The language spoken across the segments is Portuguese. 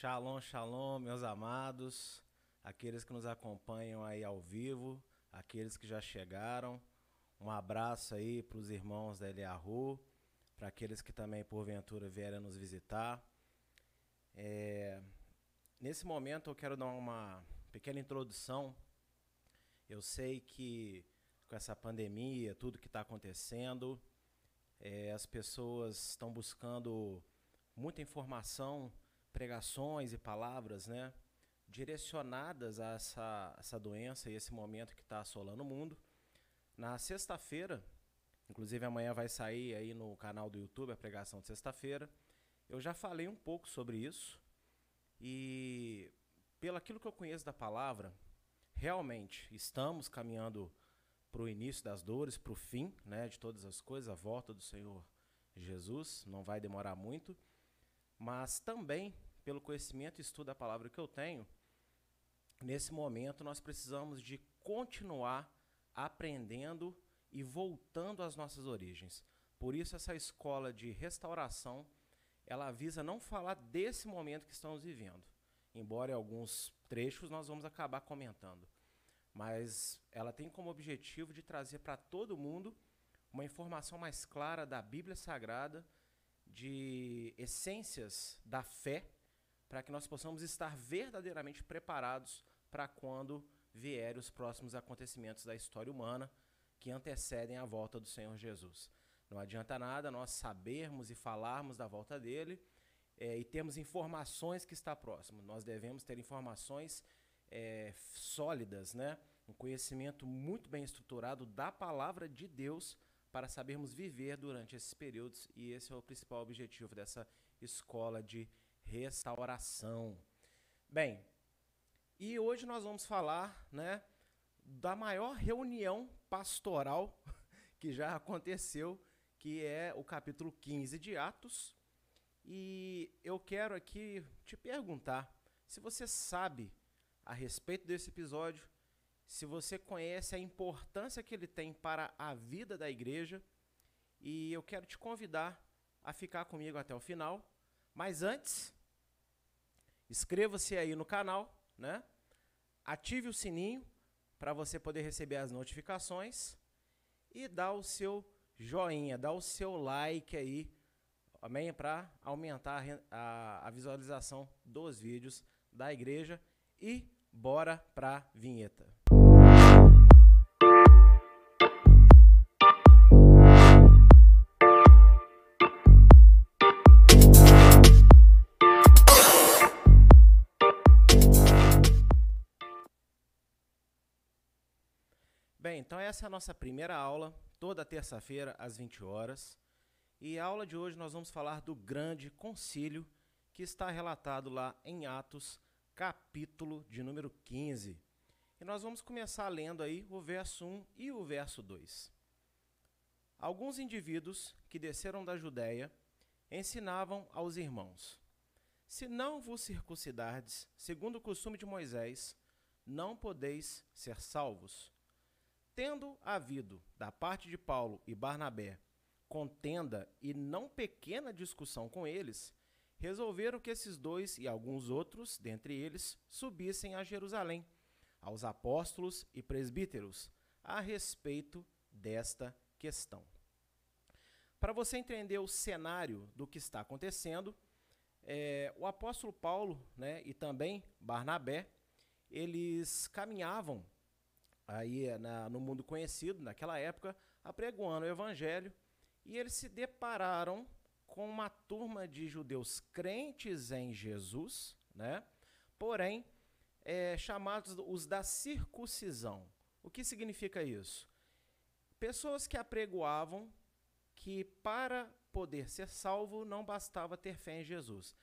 Shalom, shalom, meus amados, aqueles que nos acompanham aí ao vivo, aqueles que já chegaram, um abraço aí para os irmãos da Eliahu, para aqueles que também porventura vieram nos visitar. Nesse momento eu quero dar uma pequena introdução. Eu sei que com essa pandemia, tudo que está acontecendo, as pessoas estão buscando muita informação, pregações e palavras, né, direcionadas a essa doença e esse momento que está assolando o mundo. Na sexta-feira, inclusive amanhã vai sair aí no canal do YouTube a pregação de sexta-feira, eu já falei um pouco sobre isso e, pelo aquilo que eu conheço da palavra, realmente estamos caminhando para o início das dores, para o fim, né, de todas as coisas, a volta do Senhor Jesus, não vai demorar muito. Mas também, pelo conhecimento e estudo da palavra que eu tenho, nesse momento nós precisamos de continuar aprendendo e voltando às nossas origens. Por isso essa escola de restauração, ela visa não falar desse momento que estamos vivendo, embora em alguns trechos nós vamos acabar comentando. Mas ela tem como objetivo de trazer para todo mundo uma informação mais clara da Bíblia Sagrada, de essências da fé, para que nós possamos estar verdadeiramente preparados para quando vierem os próximos acontecimentos da história humana que antecedem a volta do Senhor Jesus. Não adianta nada nós sabermos e falarmos da volta dele e termos informações que está próximo. Nós devemos ter informações sólidas, né? Um conhecimento muito bem estruturado da palavra de Deus, para sabermos viver durante esses períodos, e esse é o principal objetivo dessa escola de restauração. Bem, e hoje nós vamos falar, né, da maior reunião pastoral que já aconteceu, que é o capítulo 15 de Atos, e eu quero aqui te perguntar se você sabe a respeito desse episódio, se você conhece a importância que ele tem para a vida da igreja, e eu quero te convidar a ficar comigo até o final. Mas antes, inscreva-se aí no canal, né? Ative o sininho para você poder receber as notificações e dá o seu joinha, dá o seu like aí, amém? Para aumentar a visualização dos vídeos da igreja. E bora para a vinheta. Bem, então essa é a nossa primeira aula, toda terça-feira às 20 horas. E a aula de hoje nós vamos falar do grande concílio que está relatado lá em Atos, capítulo de número 15. E nós vamos começar lendo aí o verso 1 e o verso 2. Alguns indivíduos que desceram da Judeia ensinavam aos irmãos: se não vos circuncidardes, segundo o costume de Moisés, não podeis ser salvos. Tendo havido, da parte de Paulo e Barnabé, contenda e não pequena discussão com eles, resolveram que esses dois e alguns outros, dentre eles, subissem a Jerusalém, aos apóstolos e presbíteros, a respeito desta questão. Para você entender o cenário do que está acontecendo, o apóstolo Paulo, né, e também Barnabé, eles caminhavam aí no mundo conhecido, naquela época, apregoando o evangelho, e eles se depararam com uma turma de judeus crentes em Jesus, né? Porém, chamados os da circuncisão. O que significa isso? Pessoas que apregoavam que para poder ser salvo não bastava ter fé em Jesus.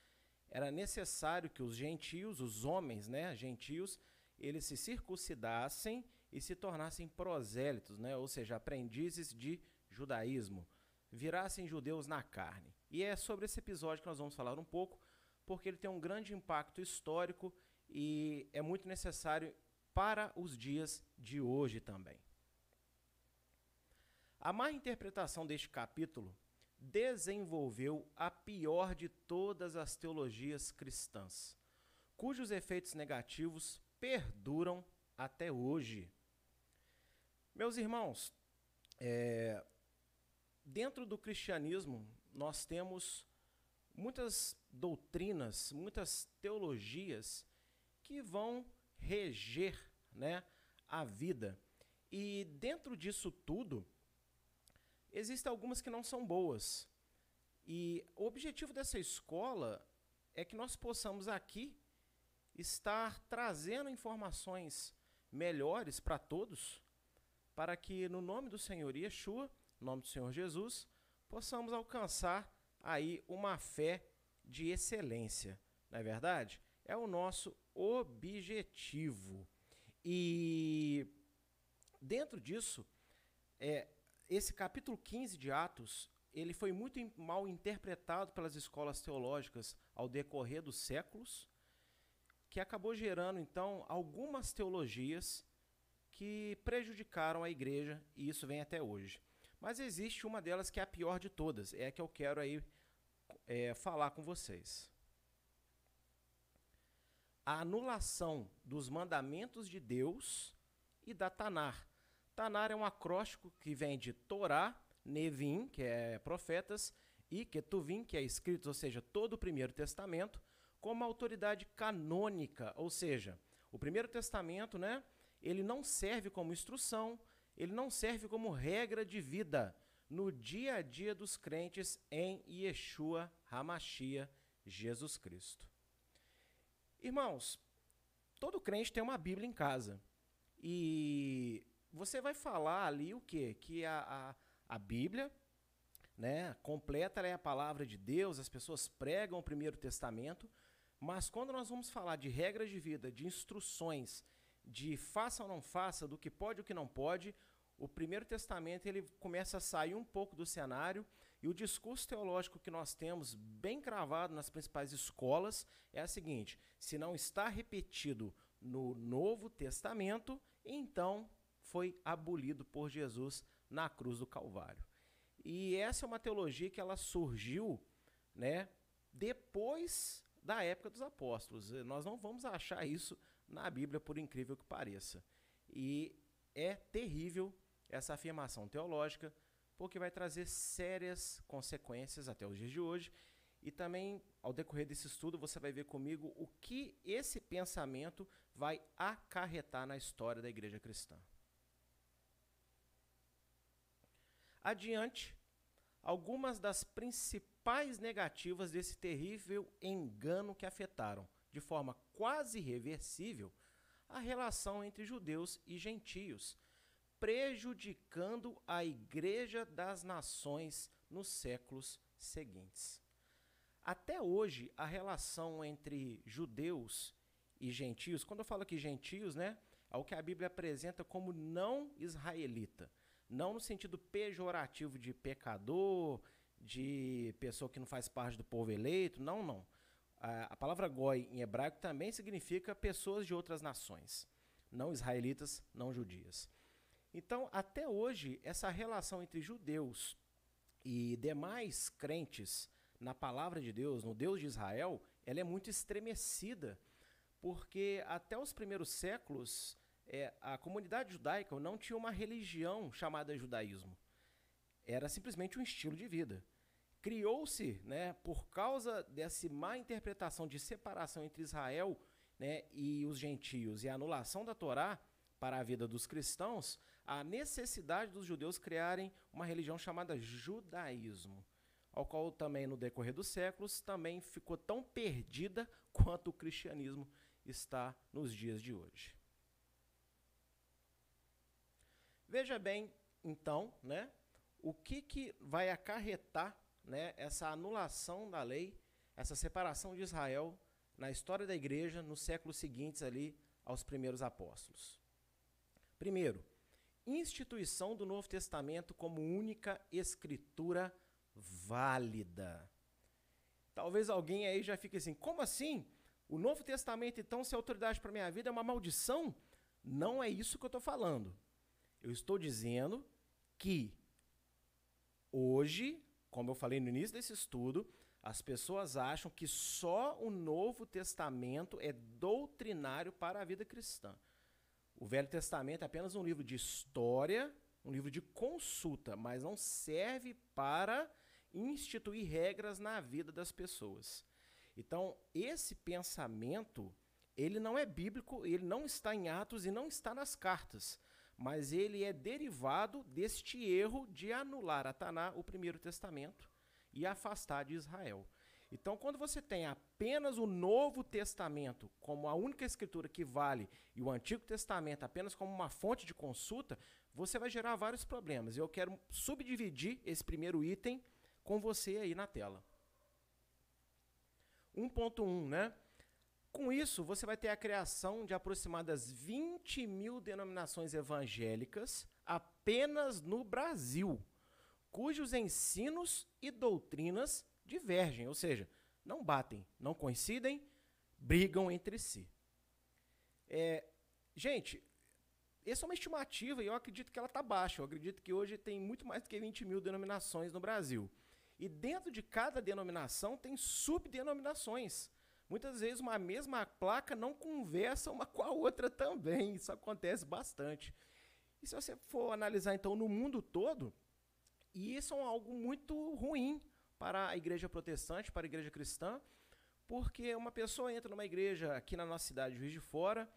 Era necessário que os gentios, os homens, né, gentios, eles se circuncidassem e se tornassem prosélitos, né? Ou seja, aprendizes de judaísmo, virassem judeus na carne. E é sobre esse episódio que nós vamos falar um pouco, porque ele tem um grande impacto histórico e é muito necessário para os dias de hoje também. A má interpretação deste capítulo desenvolveu a pior de todas as teologias cristãs, cujos efeitos negativos perduram até hoje. Meus irmãos, dentro do cristianismo, nós temos muitas doutrinas, muitas teologias que vão reger, né, a vida. E dentro disso tudo, existem algumas que não são boas. E o objetivo dessa escola é que nós possamos aqui estar trazendo informações melhores para todos, para que no nome do Senhor Yeshua, no nome do Senhor Jesus, possamos alcançar aí uma fé de excelência. Não é verdade? É o nosso objetivo. E dentro disso, esse capítulo 15 de Atos, ele foi muito mal interpretado pelas escolas teológicas ao decorrer dos séculos, que acabou gerando, então, algumas teologias que prejudicaram a igreja, e isso vem até hoje. Mas existe uma delas que é a pior de todas, é a que eu quero aí falar com vocês. A anulação dos mandamentos de Deus e da Tanakh. Tanakh é um acróstico que vem de Torá, Nevin, que é profetas, e Ketuvim, que é escritos, ou seja, todo o Primeiro Testamento, como autoridade canônica, ou seja, o Primeiro Testamento, né, ele não serve como instrução, ele não serve como regra de vida no dia a dia dos crentes em Yeshua Hamashia, Jesus Cristo. Irmãos, todo crente tem uma Bíblia em casa. E você vai falar ali o quê? Que a Bíblia, né, completa, ela é a palavra de Deus, as pessoas pregam o Primeiro Testamento, mas quando nós vamos falar de regras de vida, de instruções, de faça ou não faça, do que pode e o que não pode, o Primeiro Testamento ele começa a sair um pouco do cenário, e o discurso teológico que nós temos bem cravado nas principais escolas é o seguinte: se não está repetido no Novo Testamento, então foi abolido por Jesus na cruz do Calvário. E essa é uma teologia que ela surgiu, né, depois da época dos apóstolos. Nós não vamos achar isso na Bíblia, por incrível que pareça. E é terrível essa afirmação teológica, porque vai trazer sérias consequências até os dias de hoje. E também, ao decorrer desse estudo, você vai ver comigo o que esse pensamento vai acarretar na história da igreja cristã. Adiante, algumas das principais negativas desse terrível engano que afetaram, de forma quase irreversível, a relação entre judeus e gentios, prejudicando a igreja das nações nos séculos seguintes. Até hoje, a relação entre judeus e gentios, quando eu falo aqui gentios, né, é o que a Bíblia apresenta como não israelita. Não no sentido pejorativo de pecador, de pessoa que não faz parte do povo eleito, não, não. A palavra goi em hebraico também significa pessoas de outras nações, não israelitas, não judias. Então, até hoje, essa relação entre judeus e demais crentes na palavra de Deus, no Deus de Israel, ela é muito estremecida, porque até os primeiros séculos, a comunidade judaica não tinha uma religião chamada judaísmo. Era simplesmente um estilo de vida. Criou-se, né, por causa dessa má interpretação de separação entre Israel, né, e os gentios e a anulação da Torá para a vida dos cristãos, a necessidade dos judeus criarem uma religião chamada judaísmo, ao qual também, no decorrer dos séculos, também ficou tão perdida quanto o cristianismo está nos dias de hoje. Veja bem, então, né, o que vai acarretar, né, essa anulação da lei, essa separação de Israel na história da igreja nos séculos seguintes ali aos primeiros apóstolos. Primeiro, instituição do Novo Testamento como única escritura válida. Talvez alguém aí já fique assim: como assim? O Novo Testamento, então, se é autoridade para a minha vida, é uma maldição? Não é isso que eu estou falando. Eu estou dizendo que hoje, como eu falei no início desse estudo, As pessoas acham que só o Novo Testamento é doutrinário para a vida cristã. O Velho Testamento é apenas um livro de história, um livro de consulta, mas não serve para instituir regras na vida das pessoas. Então, esse pensamento, ele não é bíblico, ele não está em Atos e não está nas cartas, mas ele é derivado deste erro de anular a Taná, o Primeiro Testamento, e afastar de Israel. Então, quando você tem apenas o Novo Testamento como a única escritura que vale e o Antigo Testamento apenas como uma fonte de consulta, você vai gerar vários problemas. Eu quero subdividir esse primeiro item com você aí na tela. 1.1, né? Com isso, você vai ter a criação de aproximadas 20 mil denominações evangélicas apenas no Brasil, cujos ensinos e doutrinas divergem, ou seja, não batem, não coincidem, brigam entre si. Gente, essa é uma estimativa e eu acredito que ela está baixa, eu acredito que hoje tem muito mais do que 20 mil denominações no Brasil. E dentro de cada denominação tem subdenominações. Muitas vezes uma mesma placa não conversa uma com a outra também, isso acontece bastante. E se você for analisar então no mundo todo, e isso é algo muito ruim para a igreja protestante, para a igreja cristã, porque uma pessoa entra numa igreja aqui na nossa cidade, Juiz de Fora,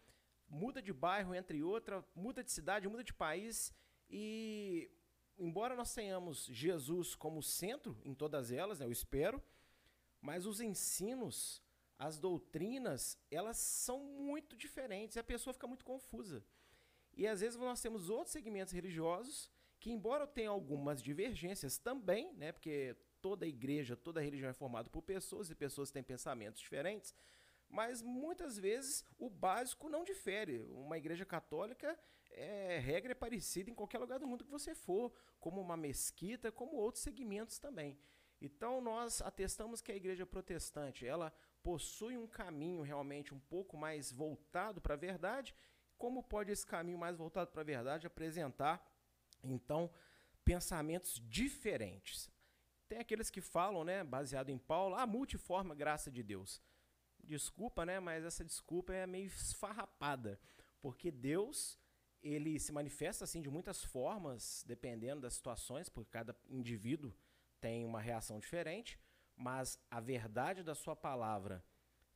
muda de bairro, entre outra, muda de cidade, muda de país, e embora nós tenhamos Jesus como centro em todas elas, né, eu espero, mas os ensinos, as doutrinas, elas são muito diferentes, e a pessoa fica muito confusa. E às vezes nós temos outros segmentos religiosos que, embora tenham algumas divergências também, né, porque toda igreja, toda religião é formada por pessoas, e pessoas têm pensamentos diferentes, mas muitas vezes o básico não difere. Uma igreja católica, regra é parecida em qualquer lugar do mundo que você for, como uma mesquita, como outros segmentos também. Então, nós atestamos que a igreja protestante, ela possui um caminho realmente um pouco mais voltado para a verdade. Como pode esse caminho mais voltado para a verdade apresentar então pensamentos diferentes? Tem aqueles que falam, né, baseado em Paulo, a multiforme graça de Deus. Desculpa, né, mas essa desculpa é meio esfarrapada, porque Deus, ele se manifesta assim de muitas formas, dependendo das situações, porque cada indivíduo tem uma reação diferente, mas a verdade da sua palavra,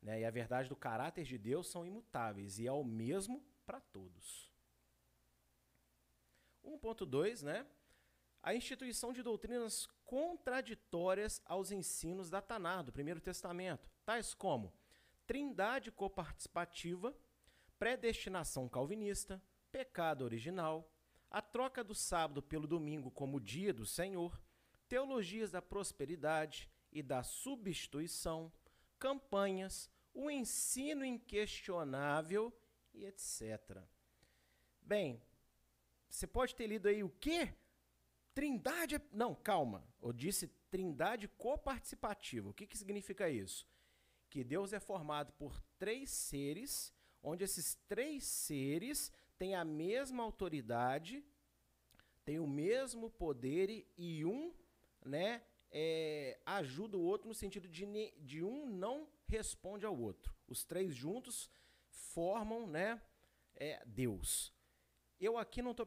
né, e a verdade do caráter de Deus são imutáveis, e é o mesmo para todos. 1.2, né? A instituição de doutrinas contraditórias aos ensinos da Taná, do Primeiro Testamento, tais como trindade coparticipativa, predestinação calvinista, pecado original, a troca do sábado pelo domingo como dia do Senhor, teologias da prosperidade e da substituição, campanhas, o ensino inquestionável e etc. Bem, você pode ter lido aí o quê? Trindade... Não, calma. Eu disse trindade coparticipativa. O que, que significa isso? Que Deus é formado por três seres, onde esses três seres têm a mesma autoridade, têm o mesmo poder e um, né, ajuda o outro no sentido de um não responde ao outro. Os três juntos formam, né, Deus. Eu aqui não estou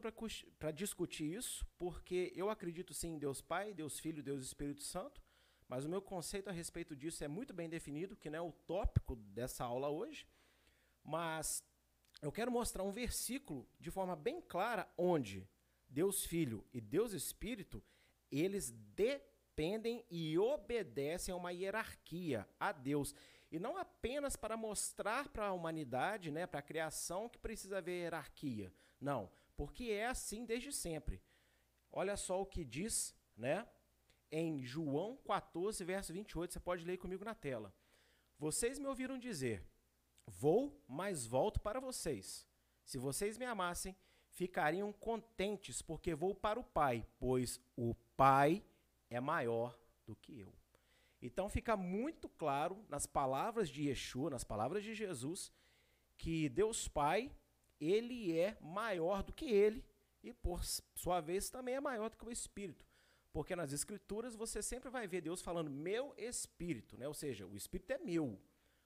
para discutir isso, porque eu acredito sim em Deus Pai, Deus Filho, Deus Espírito Santo, mas o meu conceito a respeito disso é muito bem definido, que não é o tópico dessa aula hoje, mas eu quero mostrar um versículo de forma bem clara onde Deus Filho e Deus Espírito, eles dependem e obedecem a uma hierarquia, a Deus. E não apenas para mostrar para a humanidade, né, para a criação, que precisa haver hierarquia. Não, porque é assim desde sempre. Olha só o que diz, né, em João 14, verso 28, você pode ler comigo na tela. Vocês me ouviram dizer, vou, mas volto para vocês. Se vocês me amassem, ficariam contentes, porque vou para o Pai, pois o Pai é maior do que eu. Então fica muito claro, nas palavras de Yeshua, nas palavras de Jesus, que Deus Pai... ele é maior do que ele, e por sua vez também é maior do que o Espírito. Porque nas Escrituras você sempre vai ver Deus falando meu Espírito, né? Ou seja, o Espírito é meu.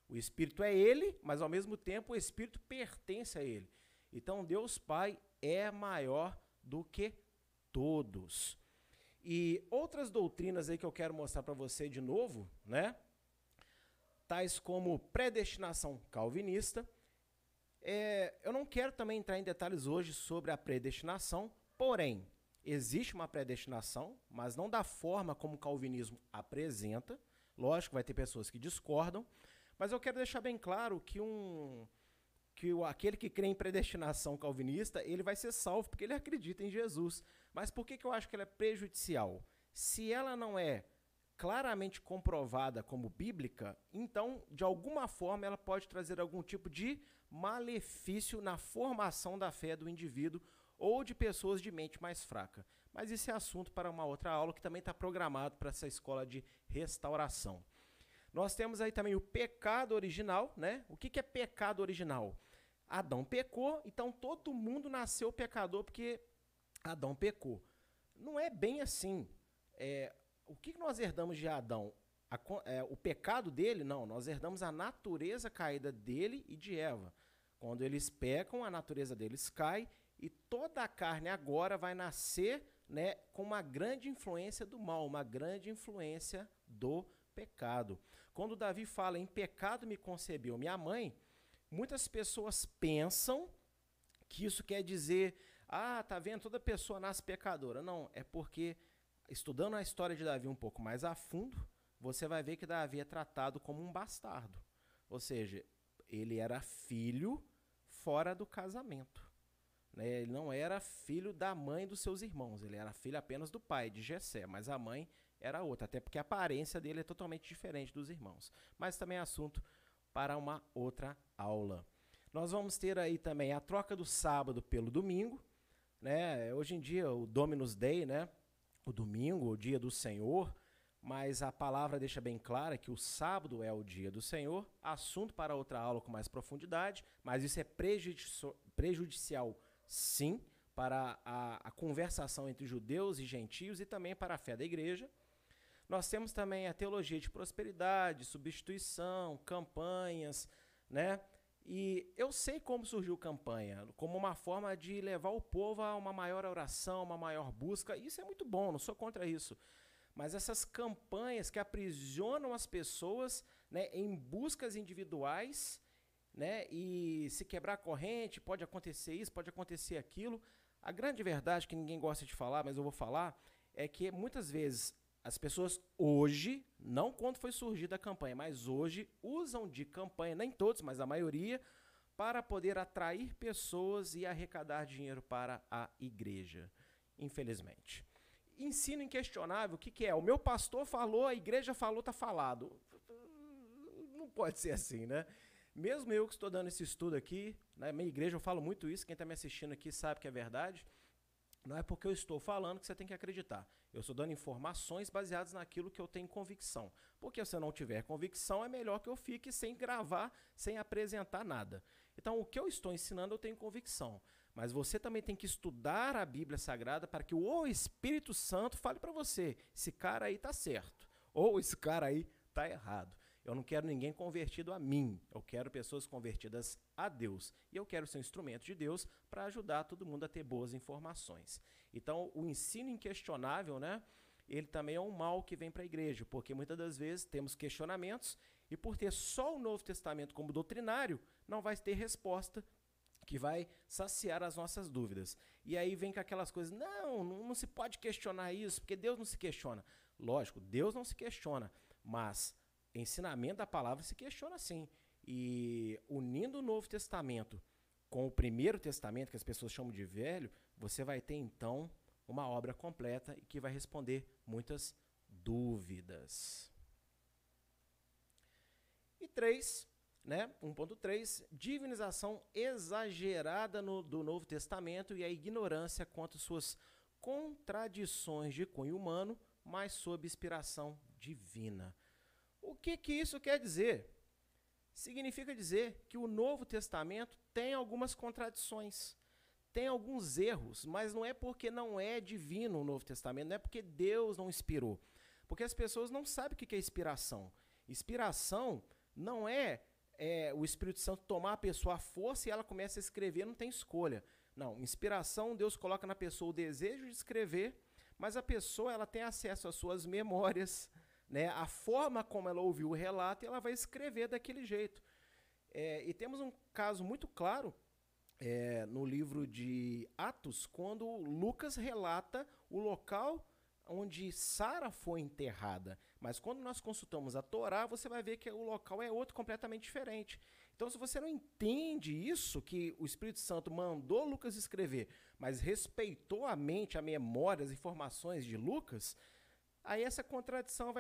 O Espírito é Ele, mas ao mesmo tempo o Espírito pertence a Ele. Então Deus Pai é maior do que todos. E outras doutrinas aí que eu quero mostrar para você de novo, né? Tais como predestinação calvinista. Eu não quero também entrar em detalhes hoje sobre a predestinação, porém, existe uma predestinação, mas não da forma como o calvinismo apresenta. Lógico, vai ter pessoas que discordam, mas eu quero deixar bem claro que, aquele que crê em predestinação calvinista, ele vai ser salvo porque ele acredita em Jesus. Mas por que, eu acho que ela é prejudicial? Se ela não é claramente comprovada como bíblica, então, de alguma forma, ela pode trazer algum tipo de malefício na formação da fé do indivíduo, ou de pessoas de mente mais fraca. Mas esse é assunto para uma outra aula que também está programado para essa escola de restauração. Nós temos aí também o pecado original, né? O que, é pecado original? Adão pecou, então todo mundo nasceu pecador porque Adão pecou. Não é bem assim. O que, nós herdamos de Adão? O pecado dele? Não, nós herdamos a natureza caída dele e de Eva. Quando eles pecam, a natureza deles cai, e toda a carne agora vai nascer, né, com uma grande influência do mal, uma grande influência do pecado. Quando Davi fala em pecado me concebeu minha mãe, muitas pessoas pensam que isso quer dizer, ah, tá vendo, toda pessoa nasce pecadora. Não, é porque, estudando a história de Davi um pouco mais a fundo, você vai ver que Davi é tratado como um bastardo. Ou seja, ele era filho fora do casamento. Ele não era filho da mãe dos seus irmãos, ele era filho apenas do pai, de Jessé, mas a mãe era outra, até porque a aparência dele é totalmente diferente dos irmãos. Mas também é assunto para uma outra aula. Nós vamos ter aí também a troca do sábado pelo domingo, né? Hoje em dia o Dominus Dei, né? O domingo, o dia do Senhor, mas a palavra deixa bem clara que o sábado é o dia do Senhor, assunto para outra aula com mais profundidade, mas isso é prejudicial, sim, para a conversação entre judeus e gentios e também para a fé da igreja. Nós temos também a teologia de prosperidade, substituição, campanhas, né? E eu sei como surgiu campanha, como uma forma de levar o povo a uma maior oração, uma maior busca. Isso é muito bom, não sou contra isso. Mas essas campanhas que aprisionam as pessoas, né, em buscas individuais, né? E se quebrar a corrente, pode acontecer isso, pode acontecer aquilo. A grande verdade, que ninguém gosta de falar, mas eu vou falar, é que muitas vezes as pessoas hoje, não quando foi surgida a campanha, mas hoje usam de campanha, nem todos, mas a maioria, para poder atrair pessoas e arrecadar dinheiro para a igreja, infelizmente. Ensino inquestionável, o que, é? O meu pastor falou, a igreja falou, está falado. Não pode ser assim, né? Mesmo eu que estou dando esse estudo aqui, na minha igreja eu falo muito isso, quem está me assistindo aqui sabe que é verdade, não é porque eu estou falando que você tem que acreditar. Eu estou dando informações baseadas naquilo que eu tenho convicção. Porque se eu não tiver convicção, é melhor que eu fique sem gravar, sem apresentar nada. Então, o que eu estou ensinando, eu tenho convicção. Mas você também tem que estudar a Bíblia Sagrada para que o Espírito Santo fale para você, esse cara aí está certo, ou esse cara aí está errado. Eu não quero ninguém convertido a mim, eu quero pessoas convertidas a Deus. E eu quero ser um instrumento de Deus para ajudar todo mundo a ter boas informações. Então, o ensino inquestionável, né, ele também é um mal que vem para a igreja, porque muitas das vezes temos questionamentos e por ter só o Novo Testamento como doutrinário, não vai ter resposta que vai saciar as nossas dúvidas. E aí vem com aquelas coisas, não se pode questionar isso, porque Deus não se questiona. Lógico, Deus não se questiona, mas ensinamento da palavra se questiona sim. E unindo o Novo Testamento com o Primeiro Testamento, que as pessoas chamam de Velho, você vai ter então uma obra completa e que vai responder muitas dúvidas. E 3, né, 1.3, divinização exagerada do Novo Testamento e a ignorância quanto às suas contradições de cunho humano, mas sob inspiração divina. O que, isso quer dizer? Significa dizer que o Novo Testamento tem algumas contradições, tem alguns erros, mas não é porque não é divino o Novo Testamento, não é porque Deus não inspirou. Porque as pessoas não sabem o que é inspiração. Inspiração não é o Espírito Santo tomar a pessoa à força e ela começa a escrever, não tem escolha. Não, inspiração, Deus coloca na pessoa o desejo de escrever, mas a pessoa ela tem acesso às suas memórias, né? A forma como ela ouviu o relato, e ela vai escrever daquele jeito. E temos um caso muito claro no livro de Atos, quando Lucas relata o local onde Sara foi enterrada. Mas quando nós consultamos a Torá, você vai ver que o local é outro, completamente diferente. Então, se você não entende isso, que o Espírito Santo mandou Lucas escrever, mas respeitou a mente, a memória, as informações de Lucas, aí essa contradição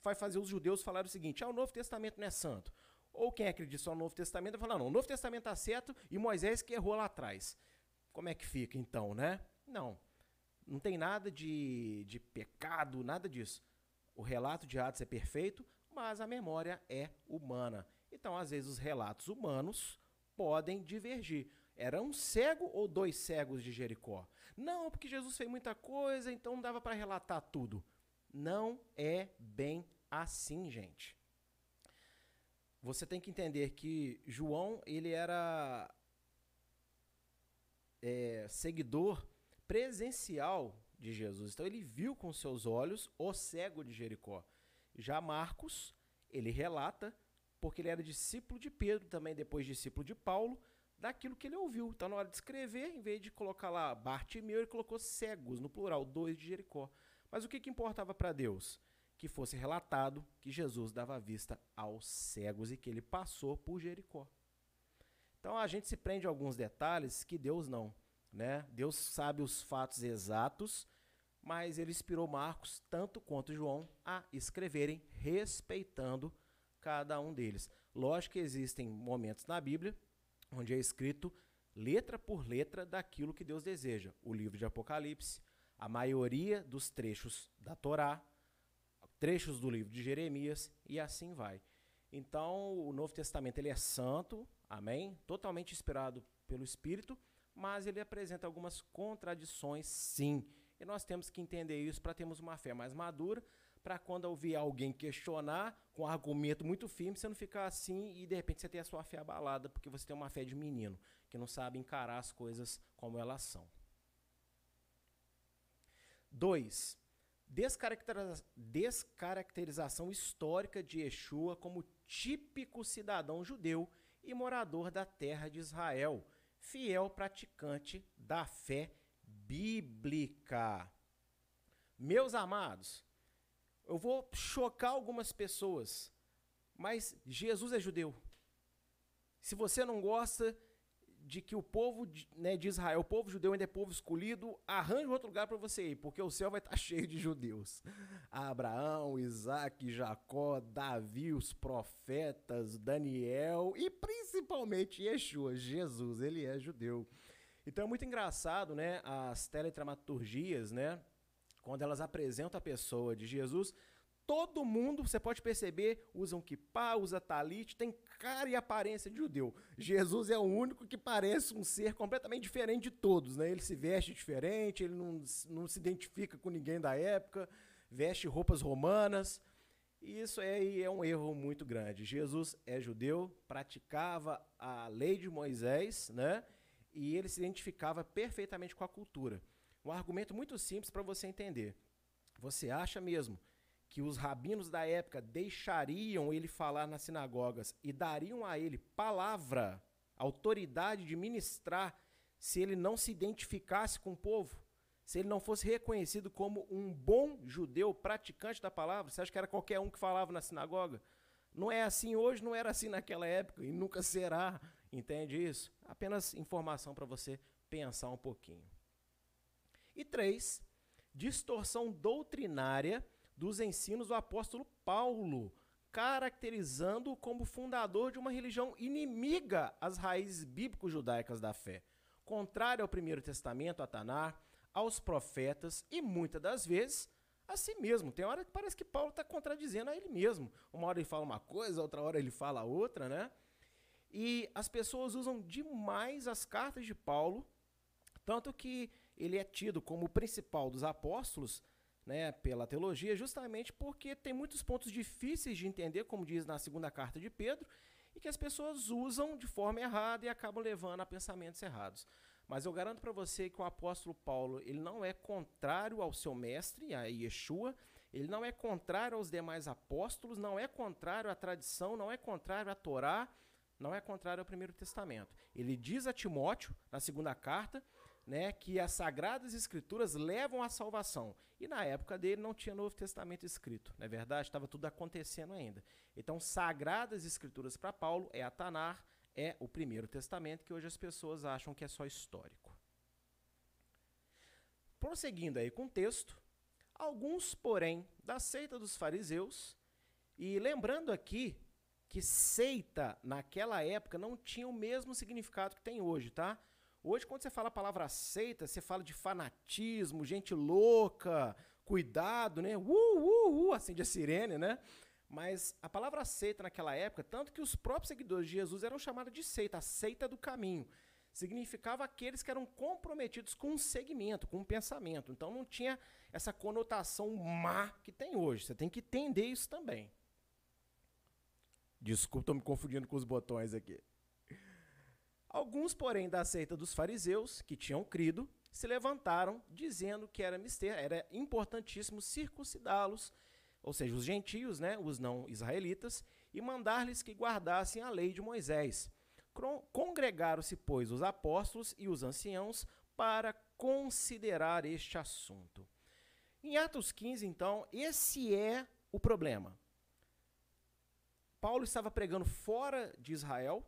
vai fazer os judeus falar o seguinte: o Novo Testamento não é santo. Ou quem acredita só no Novo Testamento vai falar: não, o Novo Testamento está certo e Moisés que errou lá atrás. Como é que fica então, né? Não tem nada de pecado, nada disso. O relato de Atos é perfeito, mas a memória é humana. Então, às vezes, os relatos humanos podem divergir. Era um cego ou dois cegos de Jericó? Não, porque Jesus fez muita coisa, então não dava para relatar tudo. Não é bem assim, gente. Você tem que entender que João, ele era seguidor presencial de Jesus. Então, ele viu com seus olhos o cego de Jericó. Já Marcos, ele relata, porque ele era discípulo de Pedro, também depois discípulo de Paulo, daquilo que ele ouviu. Então, na hora de escrever, em vez de colocar lá Bartimeu, ele colocou cegos, no plural, dois de Jericó. Mas o que importava para Deus? Que fosse relatado que Jesus dava vista aos cegos e que ele passou por Jericó. Então, a gente se prende a alguns detalhes que Deus não. Né? Deus sabe os fatos exatos, mas ele inspirou Marcos, tanto quanto João, a escreverem, respeitando cada um deles. Lógico que existem momentos na Bíblia onde é escrito letra por letra daquilo que Deus deseja. O livro de Apocalipse, a maioria dos trechos da Torá, trechos do livro de Jeremias, e assim vai. Então, o Novo Testamento ele é santo, amém? Totalmente inspirado pelo Espírito, mas ele apresenta algumas contradições, sim. E nós temos que entender isso para termos uma fé mais madura, para quando ouvir alguém questionar com um argumento muito firme, você não ficar assim e, de repente, você tem a sua fé abalada, porque você tem uma fé de menino, que não sabe encarar as coisas como elas são. 2. Descaracterização histórica de Yeshua como típico cidadão judeu e morador da terra de Israel, fiel praticante da fé bíblica. Meus amados, eu vou chocar algumas pessoas, mas Jesus é judeu. Se você não gosta de que o povo de Israel, o povo judeu ainda é povo escolhido, arranje outro lugar para você ir, porque o céu vai estar cheio de judeus. Abraão, Isaac, Jacó, Davi, os profetas, Daniel e principalmente Yeshua, Jesus, ele é judeu. Então é muito engraçado, né, as teledramaturgias, né, quando elas apresentam a pessoa de Jesus, todo mundo, você pode perceber, usam kippá, usa talite, tem cara e aparência de judeu. Jesus é o único que parece um ser completamente diferente de todos, né? Ele se veste diferente, ele não se identifica com ninguém da época, veste roupas romanas. E isso aí é um erro muito grande. Jesus é judeu, praticava a lei de Moisés, né? E ele se identificava perfeitamente com a cultura. Um argumento muito simples para você entender. Você acha mesmo que os rabinos da época deixariam ele falar nas sinagogas e dariam a ele palavra, autoridade de ministrar, se ele não se identificasse com o povo? Se ele não fosse reconhecido como um bom judeu praticante da palavra? Você acha que era qualquer um que falava na sinagoga? Não é assim hoje, não era assim naquela época e nunca será, entende isso? Apenas informação para você pensar um pouquinho. E 3, distorção doutrinária dos ensinos do apóstolo Paulo, caracterizando-o como fundador de uma religião inimiga às raízes bíblico-judaicas da fé, contrária ao Primeiro Testamento, a Tanakh, aos profetas e, muitas das vezes, a si mesmo. Tem hora que parece que Paulo está contradizendo a ele mesmo. Uma hora ele fala uma coisa, outra hora ele fala outra, né? E as pessoas usam demais as cartas de Paulo Tanto que ele é tido como o principal dos apóstolos, né, pela teologia, justamente porque tem muitos pontos difíceis de entender, como diz na segunda carta de Pedro, e que as pessoas usam de forma errada e acabam levando a pensamentos errados. Mas eu garanto para você que o apóstolo Paulo, ele não é contrário ao seu mestre, a Yeshua, ele não é contrário aos demais apóstolos, não é contrário à tradição, não é contrário à Torá, não é contrário ao Primeiro Testamento. Ele diz a Timóteo, na segunda carta, né, que as Sagradas Escrituras levam à salvação. E na época dele não tinha Novo Testamento escrito, não é verdade? Estava tudo acontecendo ainda. Então, Sagradas Escrituras para Paulo é a Tanakh, é o Primeiro Testamento, que hoje as pessoas acham que é só histórico. Prosseguindo aí com o texto, alguns, porém, da seita dos fariseus, e lembrando aqui que seita naquela época não tinha o mesmo significado que tem hoje, tá? Hoje, quando você fala a palavra seita, você fala de fanatismo, gente louca, cuidado, né? Acende a sirene, né? Mas a palavra seita naquela época, tanto que os próprios seguidores de Jesus eram chamados de seita, a seita do caminho. Significava aqueles que eram comprometidos com um segmento, com um pensamento. Então não tinha essa conotação má que tem hoje. Você tem que entender isso também. Desculpa, estou me confundindo com os botões aqui. Alguns, porém, da seita dos fariseus, que tinham crido, se levantaram dizendo que era importantíssimo circuncidá-los, ou seja, os gentios, né, os não israelitas, e mandar-lhes que guardassem a lei de Moisés. Congregaram-se, pois, os apóstolos e os anciãos para considerar este assunto. Em Atos 15, então, esse é o problema. Paulo estava pregando fora de Israel,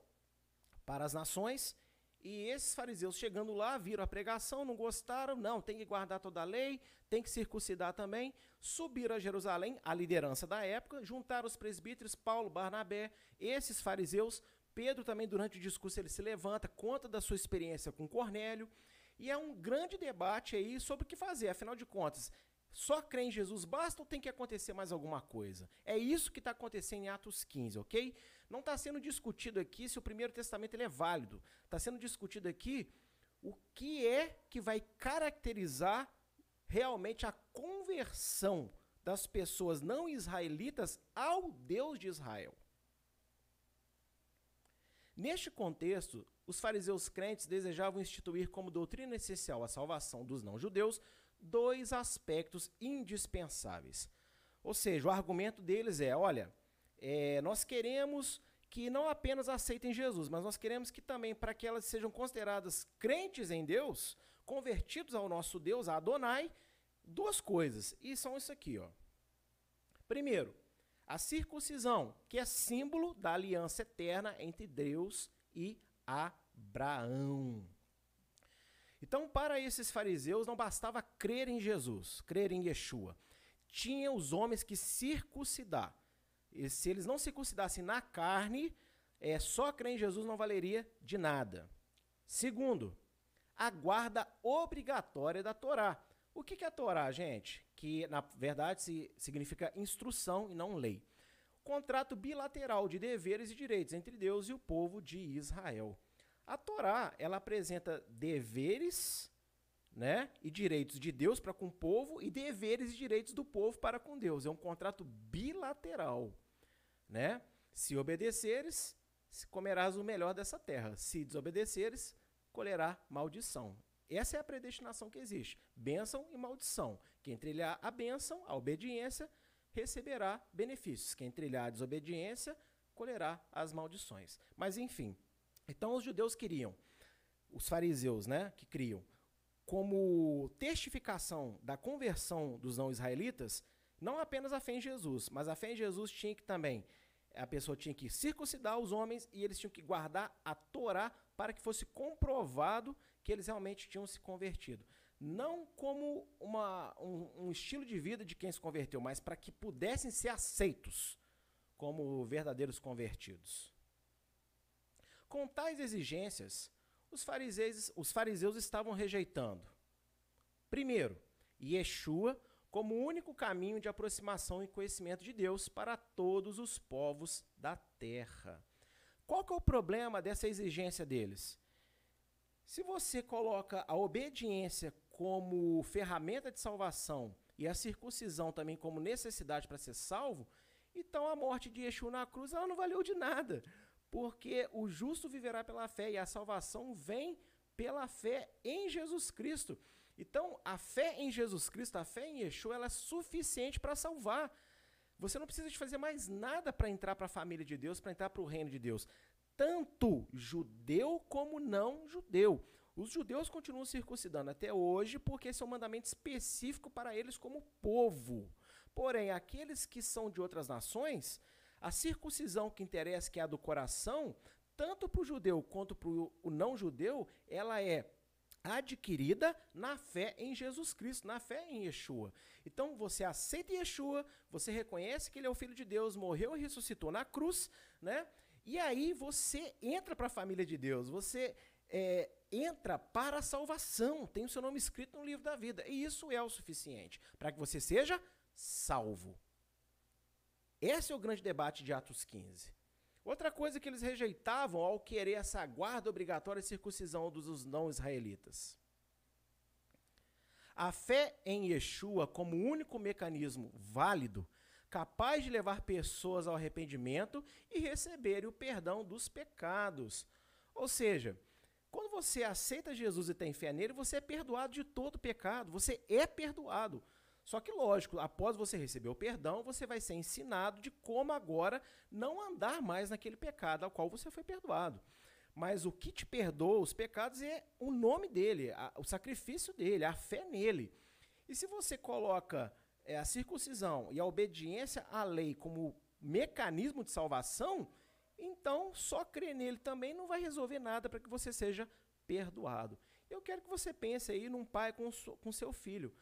para as nações, e esses fariseus chegando lá, viram a pregação, não gostaram, não, tem que guardar toda a lei, tem que circuncidar também, subiram a Jerusalém, a liderança da época, juntaram os presbíteros, Paulo, Barnabé, esses fariseus, Pedro também durante o discurso ele se levanta, conta da sua experiência com Cornélio, e é um grande debate aí sobre o que fazer, afinal de contas, só crer em Jesus basta ou tem que acontecer mais alguma coisa? É isso que está acontecendo em Atos 15, ok? Não está sendo discutido aqui se o Primeiro Testamento ele é válido. Está sendo discutido aqui o que é que vai caracterizar realmente a conversão das pessoas não israelitas ao Deus de Israel. Neste contexto, os fariseus crentes desejavam instituir como doutrina essencial a salvação dos não-judeus dois aspectos indispensáveis. Ou seja, o argumento deles é, olha, nós queremos que não apenas aceitem Jesus, mas nós queremos que também, para que elas sejam consideradas crentes em Deus, convertidos ao nosso Deus, a Adonai, duas coisas, e são isso aqui, ó. Primeiro, a circuncisão, que é símbolo da aliança eterna entre Deus e Abraão. Então, para esses fariseus, não bastava crer em Jesus, crer em Yeshua. Tinha os homens que circuncidar. E se eles não circuncidassem na carne, só crer em Jesus não valeria de nada. Segundo, a guarda obrigatória da Torá. O que é a Torá, gente? Que, na verdade, significa instrução e não lei. Contrato bilateral de deveres e direitos entre Deus e o povo de Israel. A Torá, ela apresenta deveres, né, e direitos de Deus para com o povo e deveres e direitos do povo para com Deus. É um contrato bilateral, né? Se obedeceres, comerás o melhor dessa terra. Se desobedeceres, colherá maldição. Essa é a predestinação que existe. Bênção e maldição. Quem trilhar a bênção, a obediência, receberá benefícios. Quem trilhar a desobediência, colherá as maldições. Mas, enfim... Então, os judeus queriam, os fariseus, né, que criam, como testificação da conversão dos não-israelitas, não apenas a fé em Jesus, mas a fé em Jesus tinha que também, a pessoa tinha que circuncidar os homens e eles tinham que guardar a Torá para que fosse comprovado que eles realmente tinham se convertido. Não como um estilo de vida de quem se converteu, mas para que pudessem ser aceitos como verdadeiros convertidos. Com tais exigências, os fariseus estavam rejeitando, primeiro, Yeshua como o único caminho de aproximação e conhecimento de Deus para todos os povos da terra. Qual que é o problema dessa exigência deles? Se você coloca a obediência como ferramenta de salvação e a circuncisão também como necessidade para ser salvo, então a morte de Yeshua na cruz ela não valeu de nada, porque o justo viverá pela fé e a salvação vem pela fé em Jesus Cristo. Então, a fé em Jesus Cristo, a fé em Yeshua, ela é suficiente para salvar. Você não precisa de fazer mais nada para entrar para a família de Deus, para entrar para o reino de Deus. Tanto judeu como não judeu. Os judeus continuam circuncidando até hoje, porque esse é um mandamento específico para eles como povo. Porém, aqueles que são de outras nações, a circuncisão que interessa, que é a do coração, tanto para o judeu quanto para o não judeu, ela é adquirida na fé em Jesus Cristo, na fé em Yeshua. Então, você aceita Yeshua, você reconhece que ele é o Filho de Deus, morreu e ressuscitou na cruz, né? E aí você entra para a família de Deus, você entra para a salvação, tem o seu nome escrito no livro da vida. E isso é o suficiente para que você seja salvo. Esse é o grande debate de Atos 15. Outra coisa que eles rejeitavam ao querer essa guarda obrigatória e circuncisão dos não-israelitas. A fé em Yeshua como único mecanismo válido, capaz de levar pessoas ao arrependimento e receberem o perdão dos pecados. Ou seja, quando você aceita Jesus e tem fé nele, você é perdoado de todo pecado, você é perdoado. Só que, lógico, após você receber o perdão, você vai ser ensinado de como agora não andar mais naquele pecado ao qual você foi perdoado. Mas o que te perdoa os pecados é o nome dele, o sacrifício dele, a fé nele. E se você coloca a circuncisão e a obediência à lei como mecanismo de salvação, então só crer nele também não vai resolver nada para que você seja perdoado. Eu quero que você pense aí num pai com seu filho.